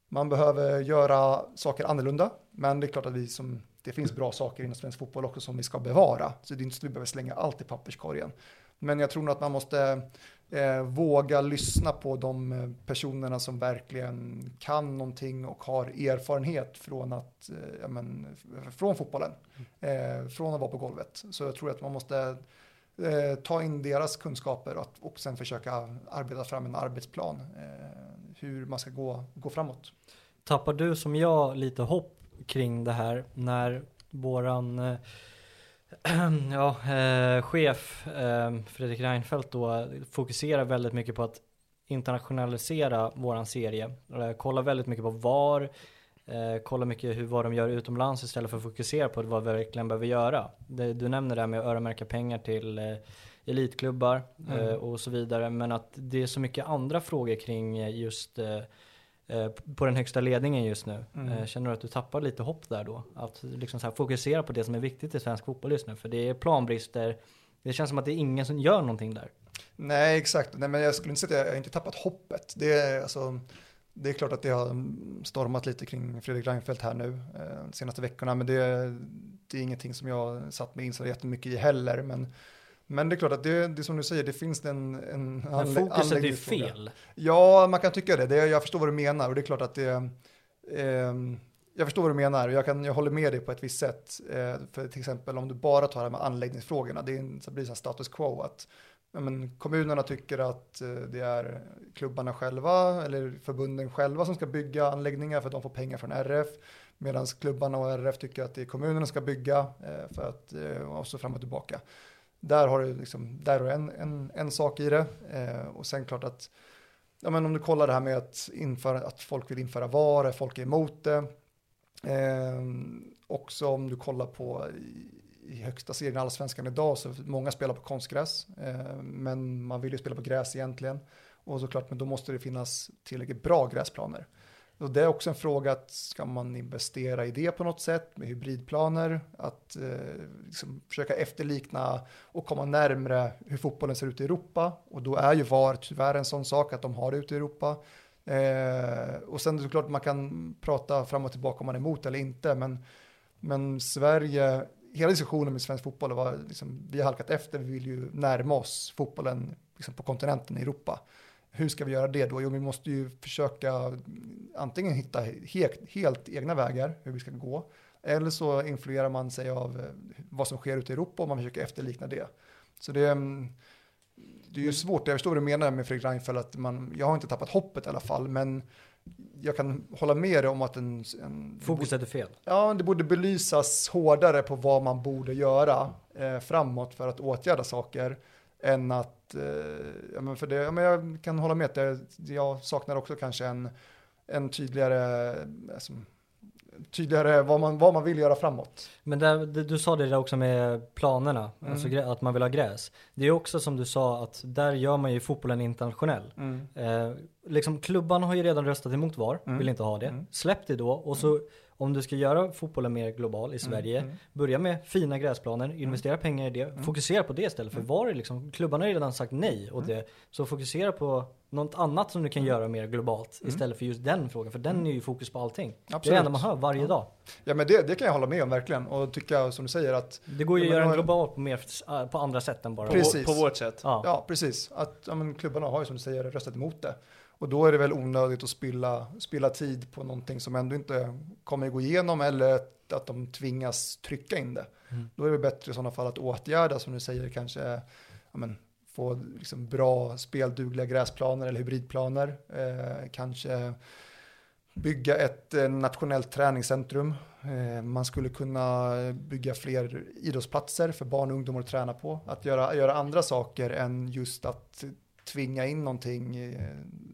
man behöver göra saker annorlunda, men det är klart att vi som... Det finns bra saker inom svensk fotboll också som vi ska bevara. Så det är inte så att vi behöver slänga allt i papperskorgen. Men jag tror nog att man måste eh, våga lyssna på de personerna som verkligen kan någonting och har erfarenhet från, att, eh, ja, men, från fotbollen. Eh, från att vara på golvet. Så jag tror att man måste eh, ta in deras kunskaper och, och sen försöka arbeta fram en arbetsplan. Eh, hur man ska gå, gå framåt. Tappar du som jag lite hopp kring det här när våran äh, ja, äh, chef äh, Fredrik Reinfeldt då fokuserar väldigt mycket på att internationalisera våran serie, äh, kolla väldigt mycket på var äh, kolla mycket hur, vad de gör utomlands istället för att fokusera på vad vi verkligen behöver göra. Det, du nämnde det här med att öronmärka pengar till äh, elitklubbar mm. äh, och så vidare, men att det är så mycket andra frågor kring just äh, på den högsta ledningen just nu. Mm. Känner du att du tappar lite hopp där då? Att liksom så här fokusera på det som är viktigt i svensk fotboll just nu. För det är planbrister. Det känns som att det är ingen som gör någonting där. Nej, exakt. Nej, men jag skulle inte säga att jag inte tappat hoppet. Det är, alltså, det är klart att det har stormat lite kring Fredrik Reinfeldt här nu de senaste veckorna. Men det, det är ingenting som jag satt mig in så jättemycket i heller. Men Men det är klart att det, det som du säger, det finns en, en Men anlä- fokuset är ju fel. Ja, man kan tycka det. det. Jag förstår vad du menar, och det är klart att det... Eh, jag förstår vad du menar, och jag, kan, jag håller med dig på ett visst sätt. Eh, för till exempel om du bara tar det med anläggningsfrågorna, det, är, det blir så status quo. Att, ja, men, kommunerna tycker att eh, det är klubbarna själva eller förbunden själva som ska bygga anläggningar för att de får pengar från R F. Medan klubbarna och R F tycker att det är kommunerna som ska bygga eh, för att, eh, och så fram och tillbaka. Där har du liksom, där är en, en, en sak i det. Eh, och sen klart att ja, men om du kollar det här med att, införa, att folk vill införa V A R, folk är emot det. Eh, också om du kollar på i, i högsta serien Allsvenskan idag, så många spelar på konstgräs. Eh, men man vill ju spela på gräs egentligen. Och såklart, men då måste det finnas tillräckligt bra gräsplaner. Och det är också en fråga att ska man investera i det på något sätt med hybridplaner, att eh, liksom försöka efterlikna och komma närmare hur fotbollen ser ut i Europa, och då är ju V A R tyvärr en sån sak att de har det ute i Europa. Eh, och sen såklart man kan prata fram och tillbaka om man är emot eller inte, men, men Sverige, hela diskussionen med svensk fotboll var liksom, vi har halkat efter, vi vill ju närma oss fotbollen liksom, på kontinenten i Europa. Hur ska vi göra det då? Jo, vi måste ju försöka antingen hitta helt, helt egna vägar hur vi ska gå. Eller så influerar man sig av vad som sker ute i Europa och man försöker efterlikna det. Så det, det är ju svårt. Jag förstår vad du menar med Fredrik Reinfeldt. Att man, jag har inte tappat hoppet i alla fall. Men jag kan hålla med dig om att en... en fokus är fel. Ja, det borde belysas hårdare på vad man borde göra eh, framåt för att åtgärda saker. Än att, ja, men för det, ja, men jag kan hålla med det. Jag saknar också kanske en, en tydligare, alltså, tydligare vad man, vad man vill göra framåt. Men där, du sa det där också med planerna, mm. alltså att man vill ha gräs. Det är också som du sa att där gör man ju fotbollen internationell. Mm. Eh, liksom klubban har ju redan röstat emot V A R, mm. vill inte ha det. Mm. Släpp det då och så... Om du ska göra fotbollen mer global i Sverige, mm, mm. börja med fina gräsplaner, investera mm. pengar i det, mm. fokusera på det istället. För var det liksom, klubbarna har redan sagt nej åt mm. det, så fokusera på något annat som du kan göra mer globalt mm. istället för just den frågan. För den är ju fokus på allting. Absolut. Det är det enda man hör varje ja. dag. Ja, men det, det kan jag hålla med om verkligen. Och tycka som du säger att... Det går ju att göra en global på, mer, på andra sätt än bara... Precis. På, på vårt sätt. Ja, ja precis. Att, ja, men klubbarna har ju som du säger röstat emot det. Och då är det väl onödigt att spilla, spilla tid på någonting som ändå inte kommer att gå igenom eller att de tvingas trycka in det. Mm. Då är det bättre i sådana fall att åtgärda, som du säger, kanske ja, men, få liksom bra speldugliga gräsplaner eller hybridplaner. Eh, kanske bygga ett eh, nationellt träningscentrum. Eh, man skulle kunna bygga fler idrottsplatser för barn och ungdomar att träna på. Att göra, göra andra saker än just att tvinga in någonting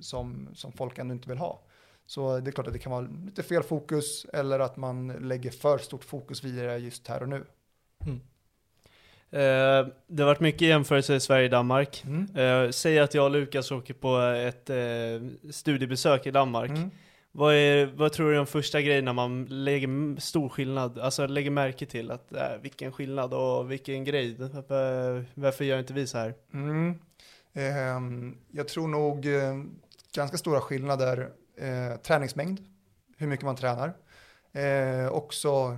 som, som folk ändå inte vill ha. Så det är klart att det kan vara lite fel fokus eller att man lägger för stort fokus vidare just här och nu. Mm. Eh, det har varit mycket jämförelse i Sverige och Danmark. Mm. Eh, säg att jag och Lucas åker på ett eh, studiebesök i Danmark. Mm. Vad, är, vad tror du är de första grejerna man lägger stor skillnad, alltså lägger märke till att äh, vilken skillnad och vilken grej, varför, varför gör inte vi så här? Mm. Eh, jag tror nog eh, ganska stora skillnader, eh, träningsmängd, hur mycket man tränar, eh, också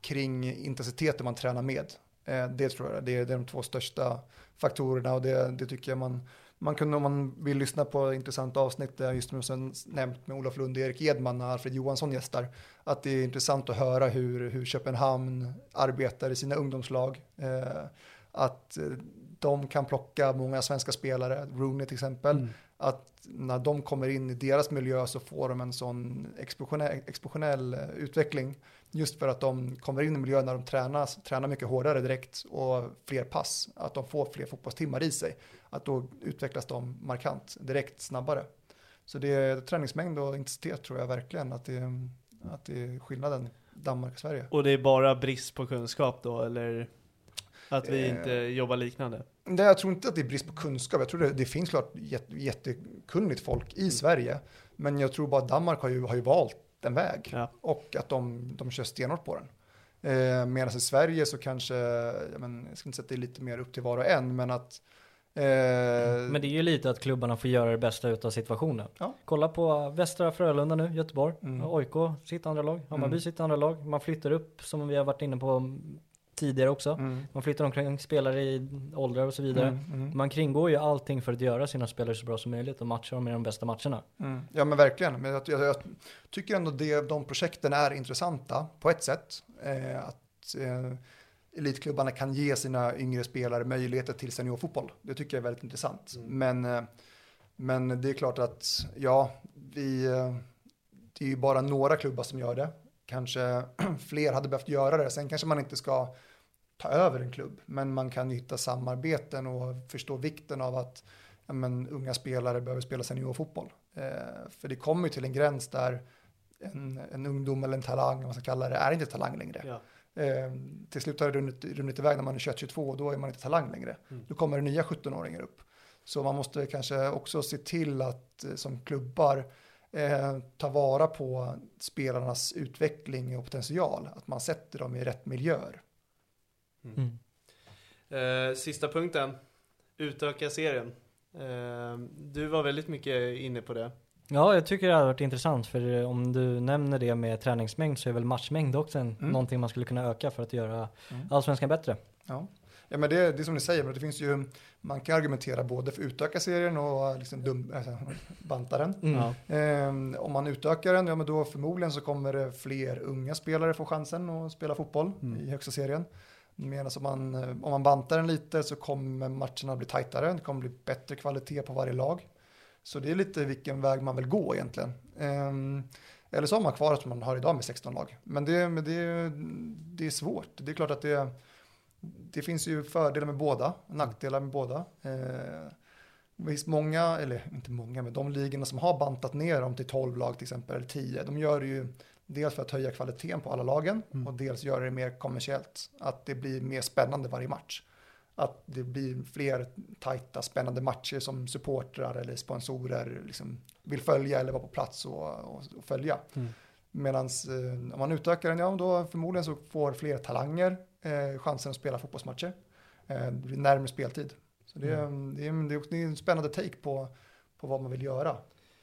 kring intensiteten man tränar med. Eh, det tror jag, det är de två största faktorerna, och det, det tycker jag man... Man kunde, om man vill lyssna på intressanta avsnitt där just nu sen nämnt med Olof Lund, Erik Edman och Alfred Johansson gästar, att det är intressant att höra hur, hur Köpenhamn arbetar i sina ungdomslag. Eh, att de kan plocka många svenska spelare, Rooney till exempel, mm. att när de kommer in i deras miljö så får de en sån explosionell, explosionell utveckling, just för att de kommer in i miljön när de tränas, tränar mycket hårdare direkt och fler pass, att de får fler fotbollstimmar i sig, att då utvecklas de markant direkt snabbare. Så det är träningsmängd och intensitet, tror jag verkligen att det, att det är skillnaden Danmark och Sverige. Och det är bara brist på kunskap då, eller att vi inte eh, jobbar liknande? Nej, jag tror inte att det är brist på kunskap. Jag tror det, det finns klart jätte, jättekunnigt folk i mm. Sverige, men jag tror bara Danmark har ju, har ju valt en väg, ja. Och att de, de kör stenhårt på den. Eh, medan i Sverige så kanske, jag, men, jag ska inte säga att det är lite mer upp till var och en, men att eh... mm. men det är ju lite att klubbarna får göra det bästa utav situationen. Ja. Kolla på Västra Frölunda nu, Göteborg, mm. A I K sitt andra lag, Hammarby mm. sitt andra lag. Man flyttar upp, som vi har varit inne på tidigare också. Mm. Man flyttar omkring spelare i åldrar och så vidare. Mm, mm. Man kringgår ju allting för att göra sina spelare så bra som möjligt och matcha dem i de bästa matcherna. Mm. Ja, men verkligen. Men jag, jag, jag tycker ändå att de projekten är intressanta på ett sätt. Eh, att eh, elitklubbarna kan ge sina yngre spelare möjligheter till seniorfotboll. Det tycker jag är väldigt intressant. Mm. Men, eh, men det är klart att ja, vi, eh, det är ju bara några klubbar som gör det. Kanske fler hade behövt göra det. Sen kanske man inte ska ta över en klubb, men man kan hitta samarbeten och förstå vikten av att ja, men, unga spelare behöver spela seniorfotboll. Eh, för det kommer ju till en gräns där en, en ungdom eller en talang, man ska kalla det, är inte talang längre. Ja. Eh, till slut har det runnit, runnit iväg när man är tjugoett tjugotvå, och då är man inte talang längre. Mm. Då kommer det nya sjutton-åringar upp. Så man måste kanske också se till att som klubbar Eh, ta vara på spelarnas utveckling och potential, att man sätter dem i rätt miljöer. Mm. Mm. Eh, sista punkten, utöka serien. Eh, du var väldigt mycket inne på det. Ja, jag tycker det har varit intressant, för om du nämner det med träningsmängd så är väl matchmängd också en, mm. någonting man skulle kunna öka för att göra mm. allsvenskan bättre. Ja. Ja, men det, det är som ni säger, men det finns ju, man kan argumentera både för att utöka serien och liksom dum, äh, banta den. Mm. Ehm, om man utökar den, ja, men då förmodligen så kommer det fler unga spelare få chansen att spela fotboll mm. i högsta serien. Medan om man, om man bantar den lite så kommer matcherna bli tajtare, det kommer bli bättre kvalitet på varje lag. Så det är lite vilken väg man vill gå egentligen. Ehm, eller så har man kvar att man har idag med sexton lag. Men det, men det, det är svårt. Det är klart att det Det finns ju fördelar med båda, nackdelar med båda. Eh, visst många, eller inte många, men de ligorna som har bantat ner dem till tolv lag till exempel, eller tio, de gör det ju dels för att höja kvaliteten på alla lagen mm. och dels gör det mer kommersiellt. Att det blir mer spännande varje match. Att det blir fler tajta, spännande matcher som supportrar eller sponsorer liksom vill följa eller vara på plats och, och, och följa. Mm. Medan eh, om man utökar den, ja, då förmodligen så får fler talanger Eh, chansen att spela fotbollsmatcher. Eh, det blir närmare speltid. Så det, mm. det, är, det, är, det är en spännande take på, på vad man vill göra.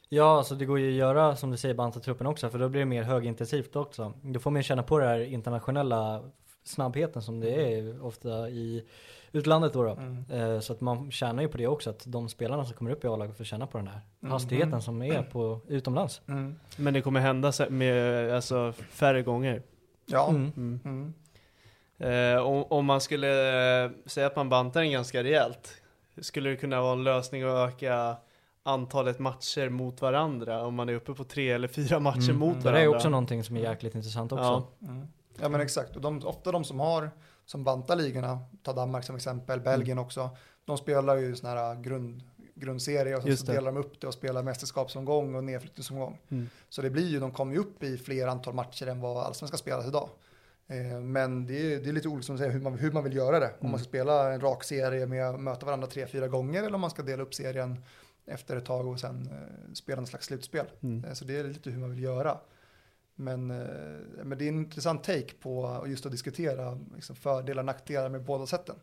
Ja, alltså det går ju att göra, som du säger, banta truppen också, för då blir det mer högintensivt också. Då får man känna på den här internationella snabbheten som det är ofta i utlandet då. då. Mm. Eh, så att man tjänar ju på det också, att de spelarna som kommer upp i A-laget får känna på den här mm. hastigheten som är på utomlands. Mm. Men det kommer hända med, alltså, färre gånger. Ja. Mm. Mm. Mm. Eh, om, om man skulle eh, säga att man bantar den ganska rejält, skulle det kunna vara en lösning att öka antalet matcher mot varandra, om man är uppe på tre eller fyra matcher mm. mot varandra? Det är också någonting som är jäkligt intressant också. Ja, mm. ja men exakt. Och de, ofta de som har som bantar ligorna, ta Danmark som exempel, Belgien mm. också, de spelar ju såna här grund, grundserier, och så, så delar de upp det och spelar mästerskapsomgång och nedflyttningsomgång. Mm. Så det blir ju, de kommer ju upp i fler antal matcher än vad allsvenskan spelas idag. Men det är, det är lite olika som säger hur man, hur man vill göra det. Om man ska spela en rak serie med att möta varandra tre, fyra gånger eller om man ska dela upp serien efter ett tag och sen spela en slags slutspel. Mm. Så det är lite hur man vill göra. Men, men det är en intressant take på just att diskutera liksom fördelar och nackdelar med båda sätten.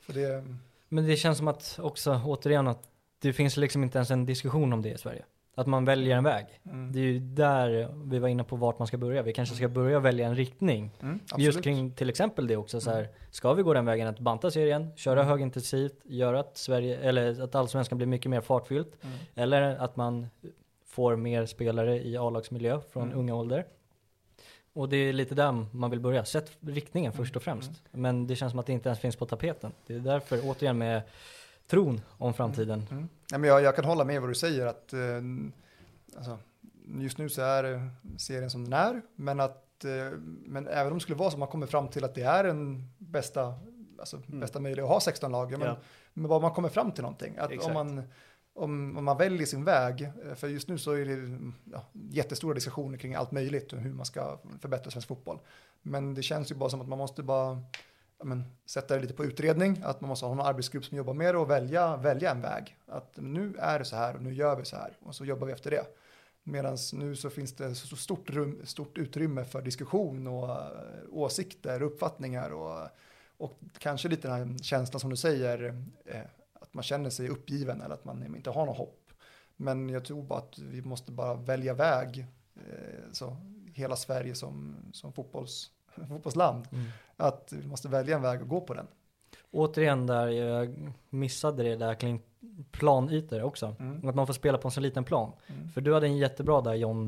För det... Men det känns som att också återigen att det finns liksom inte ens en diskussion om det i Sverige. Att man väljer en väg. Mm. Det är ju där vi var inne på vart man ska börja. Vi kanske ska börja välja en riktning. Mm, just kring till exempel det också. Så här, ska vi gå den vägen att banta serien, köra mm. högintensivt, göra att, Sverige, eller att allsvenskan blir mycket mer fartfyllt. Mm. Eller att man får mer spelare i A-lagsmiljö från mm. unga ålder. Och det är lite där man vill börja. Sätt riktningen mm. först och främst. Mm. Men det känns som att det inte ens finns på tapeten. Det är därför återigen med... tron om framtiden. Mm. Ja, men jag, jag kan hålla med vad du säger att eh, alltså, just nu så är serien som den är, men att eh, men även om det skulle vara så man kommer fram till att det är den bästa alltså, mm. bästa möjliga att ha sexton lag, ja, men, ja. men vad man kommer fram till någonting att Exakt. om man om, om man väljer sin väg, för just nu så är det ja, jättestora diskussioner kring allt möjligt och hur man ska förbättra svensk fotboll. Men det känns ju bara som att man måste bara Men, sätta det lite på utredning, att man måste ha en arbetsgrupp som jobbar med det och välja, välja en väg. Att nu är det så här och nu gör vi så här och så jobbar vi efter det. Medan nu så finns det så stort, rum, stort utrymme för diskussion och uh, åsikter, uppfattningar och, och kanske lite den här känslan som du säger, uh, att man känner sig uppgiven eller att man inte har något hopp. Men jag tror bara att vi måste bara välja väg, uh, så hela Sverige som, som fotbolls... fotbollsland, mm. att vi måste välja en väg och gå på den. Återigen där, jag missade det där kring planytor också. Mm. Att man får spela på en så liten plan. Mm. För du hade en jättebra där, John,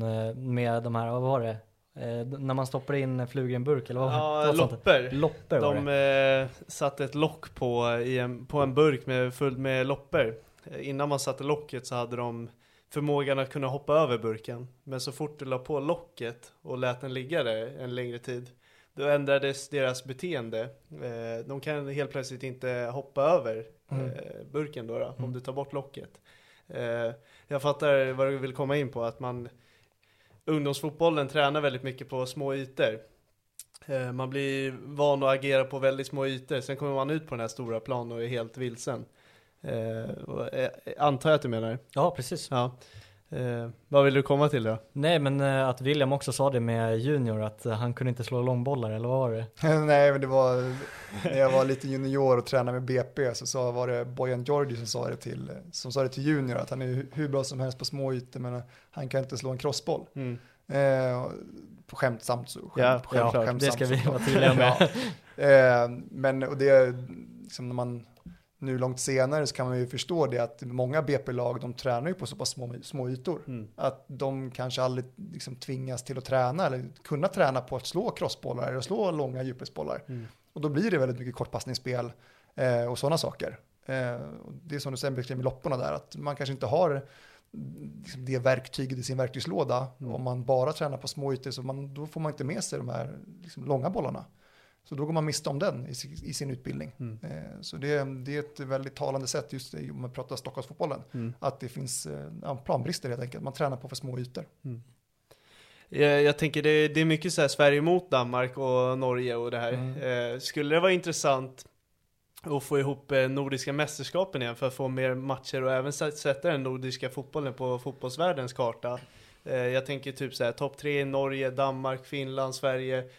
med de här, vad var det? Eh, när man stoppar in flugor i en burk eller vad var det? Ja, lopper. lopper var de det. Eh, satte ett lock på, i en, på en burk med, full med lopper. Eh, innan man satte locket så hade de förmågan att kunna hoppa över burken. Men så fort du la på locket och lät den ligga där en längre tid, då ändrades deras beteende. De kan helt plötsligt inte hoppa över mm. burken då, då om mm. du tar bort locket. Jag fattar vad du vill komma in på. Att man, ungdomsfotbollen tränar väldigt mycket på små ytor. Man blir van att agera på väldigt små ytor. Sen kommer man ut på den här stora planen och är helt vilsen. Antar jag att du menar. Ja, precis. Ja. Eh, vad vill du komma till då? Nej, men eh, att William också sa det med junior att eh, han kunde inte slå långbollar, eller vad var det? Nej, men det var när jag var lite junior och tränade med B P så, så var det Bojan Georgi som sa det till som sa det till junior att han är hur bra som helst på små ytor men han kan inte slå en crossboll. Mm. Eh, på skämtsamt så. Skämt, ja, på skämt, ja skämtsamt, det ska vi vara tydliga med. ja. eh, men och det är liksom när man nu långt senare så kan man ju förstå det att många B P-lag de tränar ju på så pass små, små ytor. Mm. Att de kanske aldrig liksom tvingas till att träna eller kunna träna på att slå crossbollar eller slå långa djupesbollar. Mm. Och då blir det väldigt mycket kortpassningsspel eh, och sådana saker. Eh, och det är som du säger beskrev med lopporna där att man kanske inte har liksom, det verktyget i sin verktygslåda. Mm. Om man bara tränar på små ytor så man, då får man inte med sig de här liksom, långa bollarna. Så då går man miste om den i sin utbildning. Mm. Så det, det är ett väldigt talande sätt just om man pratar Stockholmsfotbollen. Mm. Att det finns planbrister helt enkelt. Man tränar på för små ytor. Mm. Jag, jag tänker det, det är mycket så här Sverige mot Danmark och Norge och det här. Mm. Eh, skulle det vara intressant att få ihop nordiska mästerskapen igen för att få mer matcher och även sätta den nordiska fotbollen på fotbollsvärldens karta? Eh, jag tänker typ så här topp tre i Norge, Danmark, Finland, Sverige.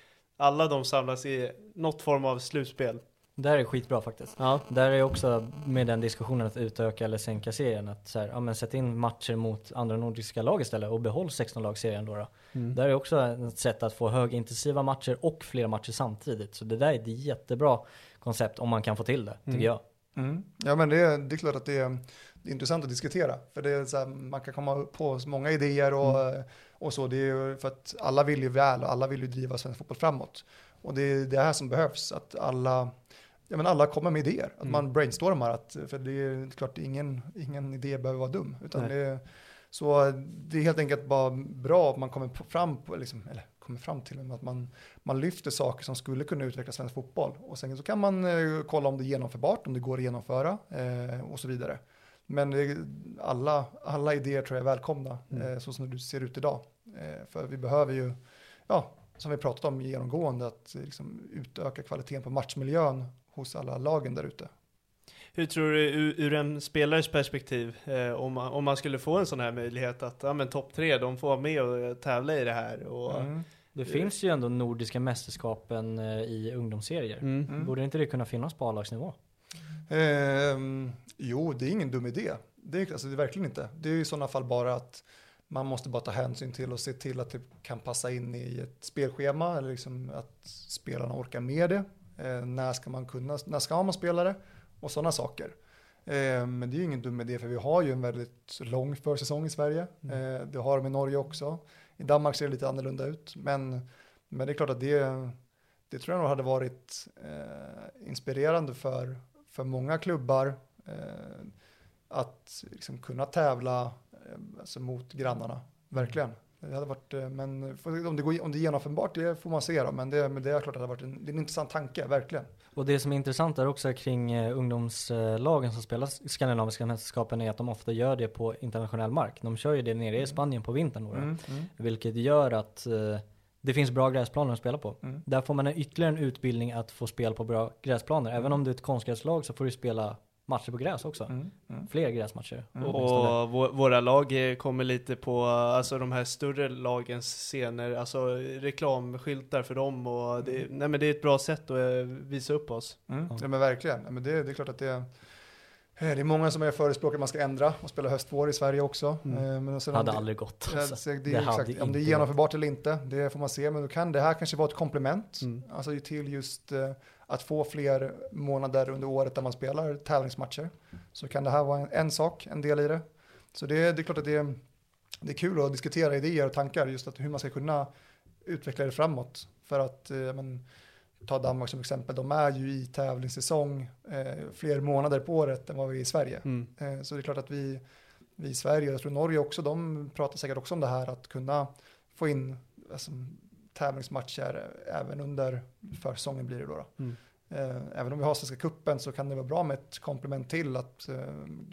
Alla de samlas i något form av slutspel. Det här är skitbra faktiskt. Ja. Där är också med den diskussionen att utöka eller sänka serien. Att så här, ja, men sätta in matcher mot andra nordiska lag istället och behåll sexton-lagsserien då. då. Mm. Där är också ett sätt att få högintensiva matcher och flera matcher samtidigt. Så det där är ett jättebra koncept om man kan få till det, tycker mm. jag. Mm. Ja, men det, det är klart att det är, det är intressant att diskutera. För det är så här, man kan komma på så många idéer och... Mm. Och så, det är ju för att alla vill ju väl och alla vill ju driva svensk fotboll framåt. Och det är det här som behövs, att alla, ja men alla kommer med idéer. Att mm. man brainstormar, att, för det är klart ingen, ingen idé behöver vara dum. Utan det, så det är helt enkelt bara bra att man kommer fram, på, liksom, eller kommer fram till att man, man lyfter saker som skulle kunna utveckla svensk fotboll. Och sen så kan man eh, kolla om det är genomförbart, om det går att genomföra eh, och så vidare. Men alla, alla idéer tror jag är välkomna mm. eh, så som det ser ut idag. Eh, för vi behöver ju ja, som vi pratat om genomgående, att liksom utöka kvaliteten på matchmiljön hos alla lagen där ute. Hur tror du ur, ur en spelares perspektiv, eh, om, man, om man skulle få en sån här möjlighet att ja, men topp tre, de får vara med och tävla i det här? Och, mm. Det finns ju ändå nordiska mästerskapen eh, i ungdomsserier. Mm. Mm. Borde inte det kunna finnas på A-lagsnivå? Eh, jo, det är ingen dum idé. Det är, alltså, det är verkligen inte. Det är i sådana fall bara att man måste bara ta hänsyn till och se till att det kan passa in i ett spelschema, eller liksom att spelarna orkar med det. Eh, när ska man kunna, när ska man spela det? Och sådana saker. Eh, men det är ju ingen dum idé, för vi har ju en väldigt lång försäsong i Sverige. Mm. Eh, det har de i Norge också. I Danmark ser det lite annorlunda ut. Men, men det är klart att det, det tror jag nog hade varit eh, inspirerande för, för många klubbar. Eh, att liksom kunna tävla eh, alltså mot grannarna. Verkligen. Det hade varit, eh, men för, om, det går, om det är genomförbart, det får man se då. Men det, men det är klart att det har varit en, det är en intressant tanke, verkligen. Och det som är intressant är också kring eh, ungdomslagen som spelar skandinaviska mästerskapen, är att de ofta gör det på internationell mark. De kör ju det nere i Spanien på vintern. Då, mm, mm. Vilket gör att eh, det finns bra gräsplaner att spela på. Mm. Där får man en ytterligare en utbildning att få spela på bra gräsplaner. Även mm. om du är ett konstgräslag så får du spela matcher på gräs också. Mm, mm. Fler gräsmatcher. Mm. Och vår, våra lag kommer lite på alltså de här större lagens scener, alltså reklamskyltar för dem, och det, mm. nej men det är ett bra sätt att visa upp oss. Mm. Mm. Ja men verkligen. Ja, men det, det är klart att det, det är många som är förespråkar att man ska ändra och spela höstvår i Sverige också. Mm. Men sen, hade det, aldrig gått. Det, alltså. det, det, det exakt, inte om det är genomförbart eller inte, det får man se. Men då kan det här kanske vara ett komplement mm. alltså till just att få fler månader under året där man spelar tävlingsmatcher. Så kan det här vara en, en sak, en del i det. Så det, det är klart att det, det är kul att diskutera idéer och tankar, just att hur man ska kunna utveckla det framåt. För att eh, men, ta Danmark som exempel, de är ju i tävlingssäsong eh, fler månader på året än vad vi är i Sverige. Mm. Eh, så det är klart att vi, vi i Sverige, och jag tror Norge också, de pratar säkert också om det här, att kunna få in alltså, tävlingsmatcher även under försäsongen blir det då. då. Mm. Eh, även om vi har Svenska kuppen så kan det vara bra med ett komplement till att eh,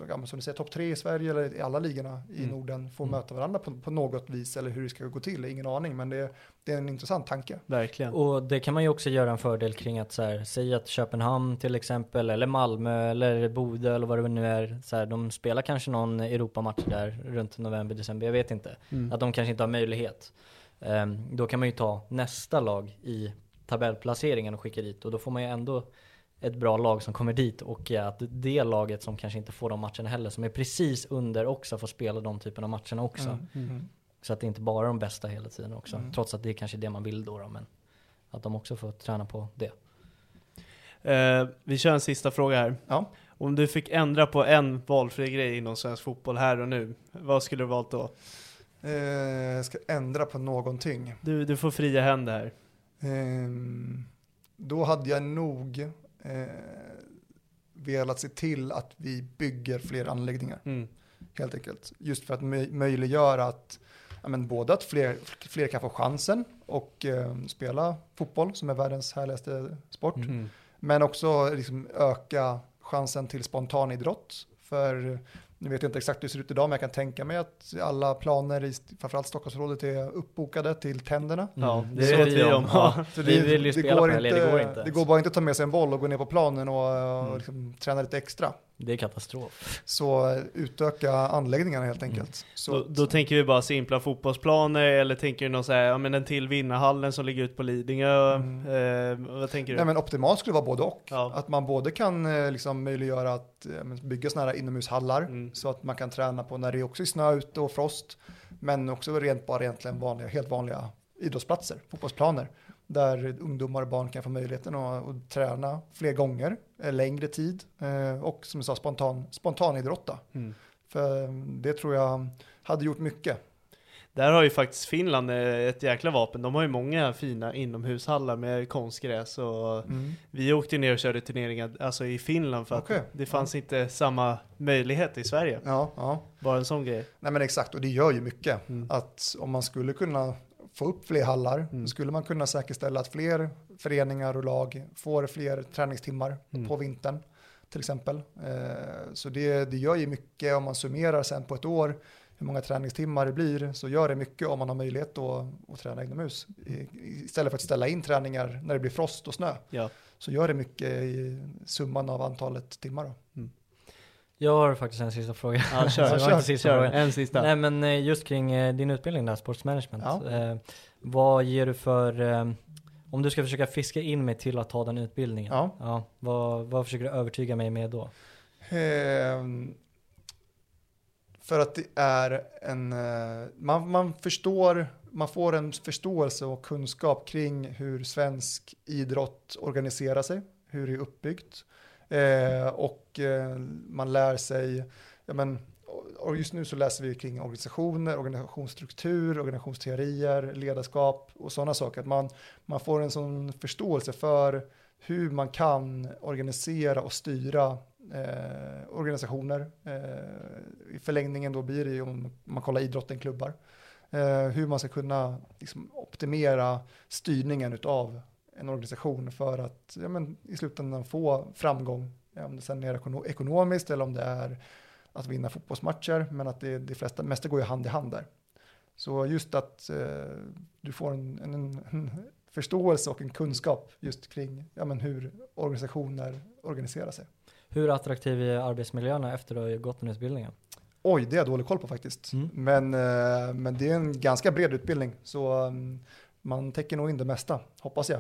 de, som ni säger, topp tre i Sverige eller i alla ligorna i mm. Norden får mm. möta varandra på, på något vis, eller hur det ska gå till, ingen aning, men det, det är en intressant tanke. Verkligen. Och det kan man ju också göra en fördel kring att så här, säga att Köpenhamn till exempel, eller Malmö eller Bodø eller vad det nu är, så här, de spelar kanske någon Europamatch där runt november, december, jag vet inte, mm. att de kanske inte har möjlighet. Um, då kan man ju ta nästa lag i tabellplaceringen och skicka dit, och då får man ju ändå ett bra lag som kommer dit, och ja, att det laget som kanske inte får de matcherna heller, som är precis under, också får spela de typen av matcherna också. Mm, mm. Så att det inte bara är de bästa hela tiden också, mm. trots att det är kanske det man vill då, då, men att de också får träna på det. Uh, vi kör en sista fråga här. Ja. Om du fick ändra på en valfri grej inom svensk fotboll här och nu, vad skulle du valt då? Jag eh, ska ändra på någonting. Du, du får fria händer här. Eh, då hade jag nog eh, velat se till att vi bygger fler anläggningar. Mm. Helt enkelt. Just för att möj- möjliggöra att ja, men både att fler, fler kan få chansen och eh, spela fotboll som är världens härligaste sport. Mm. Men också liksom, öka chansen till spontan idrott. För nu vet jag inte exakt hur det ser ut idag, men jag kan tänka mig att alla planer i framförallt Stockholmsrådet är uppbokade till tänderna. Ja, det vet vi om. Det går bara inte att ta med sig en boll och gå ner på planen och, mm. och liksom, träna lite extra. Det är katastrof. Så utöka anläggningarna helt enkelt. Mm. Så, då, då tänker vi bara simpla fotbollsplaner, eller tänker du någon så här, ja, men en till vinnarhallen som ligger ut på Lidingö? Mm. Eh, vad tänker du? Nej, men optimalt skulle vara både och. Ja. Att man både kan liksom, möjliggöra att bygga sådana här inomhushallar mm. så att man kan träna på när det också är snö ute och frost. Men också rent bara egentligen vanliga, helt vanliga idrottsplatser, fotbollsplaner. Där ungdomar och barn kan få möjligheten att, att träna fler gånger, längre tid och som jag sa spontan, spontan idrotta. Mm. För det tror jag hade gjort mycket. Där har ju faktiskt Finland ett jäkla vapen. De har ju många fina inomhushallar med konstgräs. Och mm. vi åkte ner och körde turneringar alltså i Finland för att okay. det fanns mm. inte samma möjlighet i Sverige. Ja, ja. Bara en sån grej. Nej men exakt, och det gör ju mycket. Mm. Att om man skulle kunna få upp fler hallar, mm. skulle man kunna säkerställa att fler föreningar och lag får fler träningstimmar mm. på vintern till exempel. Eh, så det, det gör ju mycket om man summerar sen på ett år hur många träningstimmar det blir, så gör det mycket om man har möjlighet då att träna inomhus. I, istället för att ställa in träningar när det blir frost och snö, ja. Så gör det mycket i summan av antalet timmar då. Mm. Jag har faktiskt en sista fråga. Ja, kör, jag kör, inte sista kör, fråga. En sista. Nej, men just kring din utbildning där, sportsmanagement. Ja. Eh, vad ger du för, eh, om du ska försöka fiska in mig till att ta den utbildningen, ja. Ja, vad, vad försöker du övertyga mig med då? Eh, för att det är en, man, man förstår, man får en förståelse och kunskap kring hur svensk idrott organiserar sig, hur det är uppbyggt. Eh, och eh, man lär sig, ja, men, och just nu så läser vi kring organisationer, organisationsstruktur, organisationsteorier, ledarskap och sådana saker. Att man, man får en sån förståelse för hur man kan organisera och styra eh, organisationer. Eh, I förlängningen då blir det ju, om man kollar idrotten, klubbar. Eh, hur man ska kunna liksom, optimera styrningen utav en organisation för att, ja, men, i slutändan få framgång. Ja, om det sen är ekonomiskt eller om det är att vinna fotbollsmatcher. Men att det, det flesta, mesta går ju hand i hand där. Så just att eh, du får en, en, en förståelse och en kunskap just kring, ja, men, hur organisationer organiserar sig. Hur attraktiv är arbetsmiljöerna efter att du har gått den utbildningen? Oj, det har jag dålig koll på faktiskt. Mm. Men, eh, men det är en ganska bred utbildning. Så um, man täcker nog in det mesta, hoppas jag.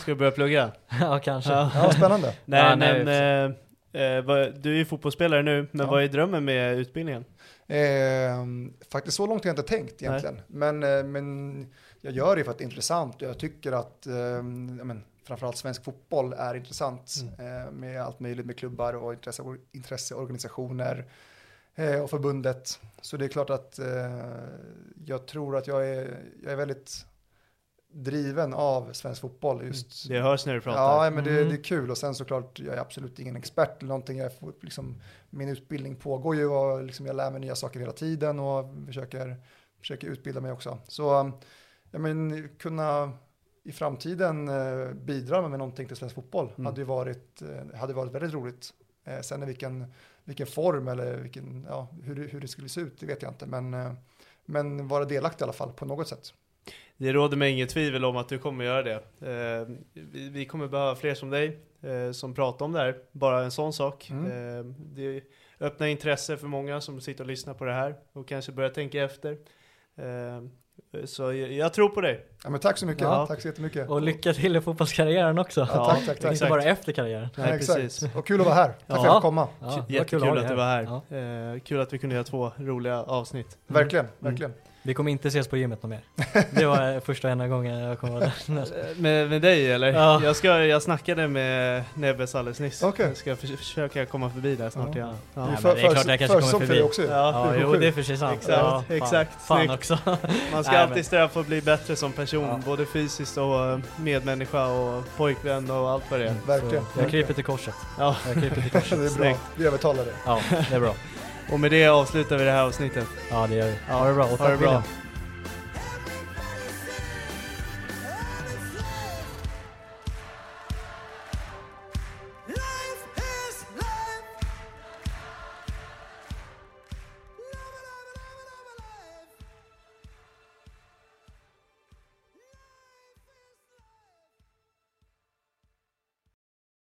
Ska du börja plugga? Ja, kanske. Ja, ja, spännande. Nej, ja, nej, men, eh, vad, du är ju fotbollsspelare nu, men ja. Vad är drömmen med utbildningen? Eh, faktiskt så långt har jag inte tänkt egentligen. Men, eh, men jag gör det för att det är intressant. Jag tycker att eh, jag men, framförallt svensk fotboll är intressant. Mm. Eh, med allt möjligt med klubbar och intresse, intresseorganisationer eh, och förbundet. Så det är klart att eh, jag tror att jag är, jag är väldigt driven av svensk fotboll just. Det hörs när du pratar. Ja, men det, mm. det är kul. Och sen såklart, jag är absolut ingen expert eller någonting. Jag får, liksom, min utbildning pågår ju och liksom, jag lär mig nya saker hela tiden och försöker, försöker utbilda mig också. Så jag men, kunna i framtiden bidra med någonting till svensk fotboll mm. hade ju varit, hade varit väldigt roligt. Sen vilken, vilken form eller vilken, ja, hur, hur det skulle se ut, det vet jag inte. Men, men vara delaktig i alla fall på något sätt. Det råder mig inget tvivel om att du kommer göra det. Eh, vi, vi kommer behöva fler som dig eh, som pratar om det här. Bara en sån sak. Mm. Eh, det öppnar intresse för många som sitter och lyssnar på det här och kanske börjar tänka efter. Eh, så jag, jag tror på dig. Ja, men tack så mycket. Ja. Tack så jättemycket. Och lycka till i fotbollskarriären också. Ja, tack, tack, tack. Inte bara efter karriären. Nej, Nej, precis. Och kul att vara här. Tack ja. för att komma. Ja, jättekul kul att du var här. Ja. Eh, kul att vi kunde göra två roliga avsnitt. Mm. Verkligen, verkligen. Mm. Vi kommer inte ses på gymmet någon mer. Det var första enda gången jag kom där. med, med dig eller? Ja. Jag, ska, jag snackade med Nebbes alldeles nyss. Okay. Jag ska för, försöka komma förbi där snart. Ja. Ja. Ja. Nej, för, det är klart jag kanske kommer förbi. Också. Ja, ja det, jo, det är för sig sant. Exakt. Ja, fan, exakt. Fan också. Man ska Nej, alltid sträva för att bli bättre som person. Ja. Både fysiskt och medmänniska och pojkvän och allt vad det är. Mm, verkligen. Så, jag kryper till korset. Ja. Jag kryper till korset. Det är bra. Vi övertalar det. Ja, det är bra. Och med det avslutar vi det här avsnittet. Ja, det gör vi. Ja, ha det bra. Och tack, ha det bra.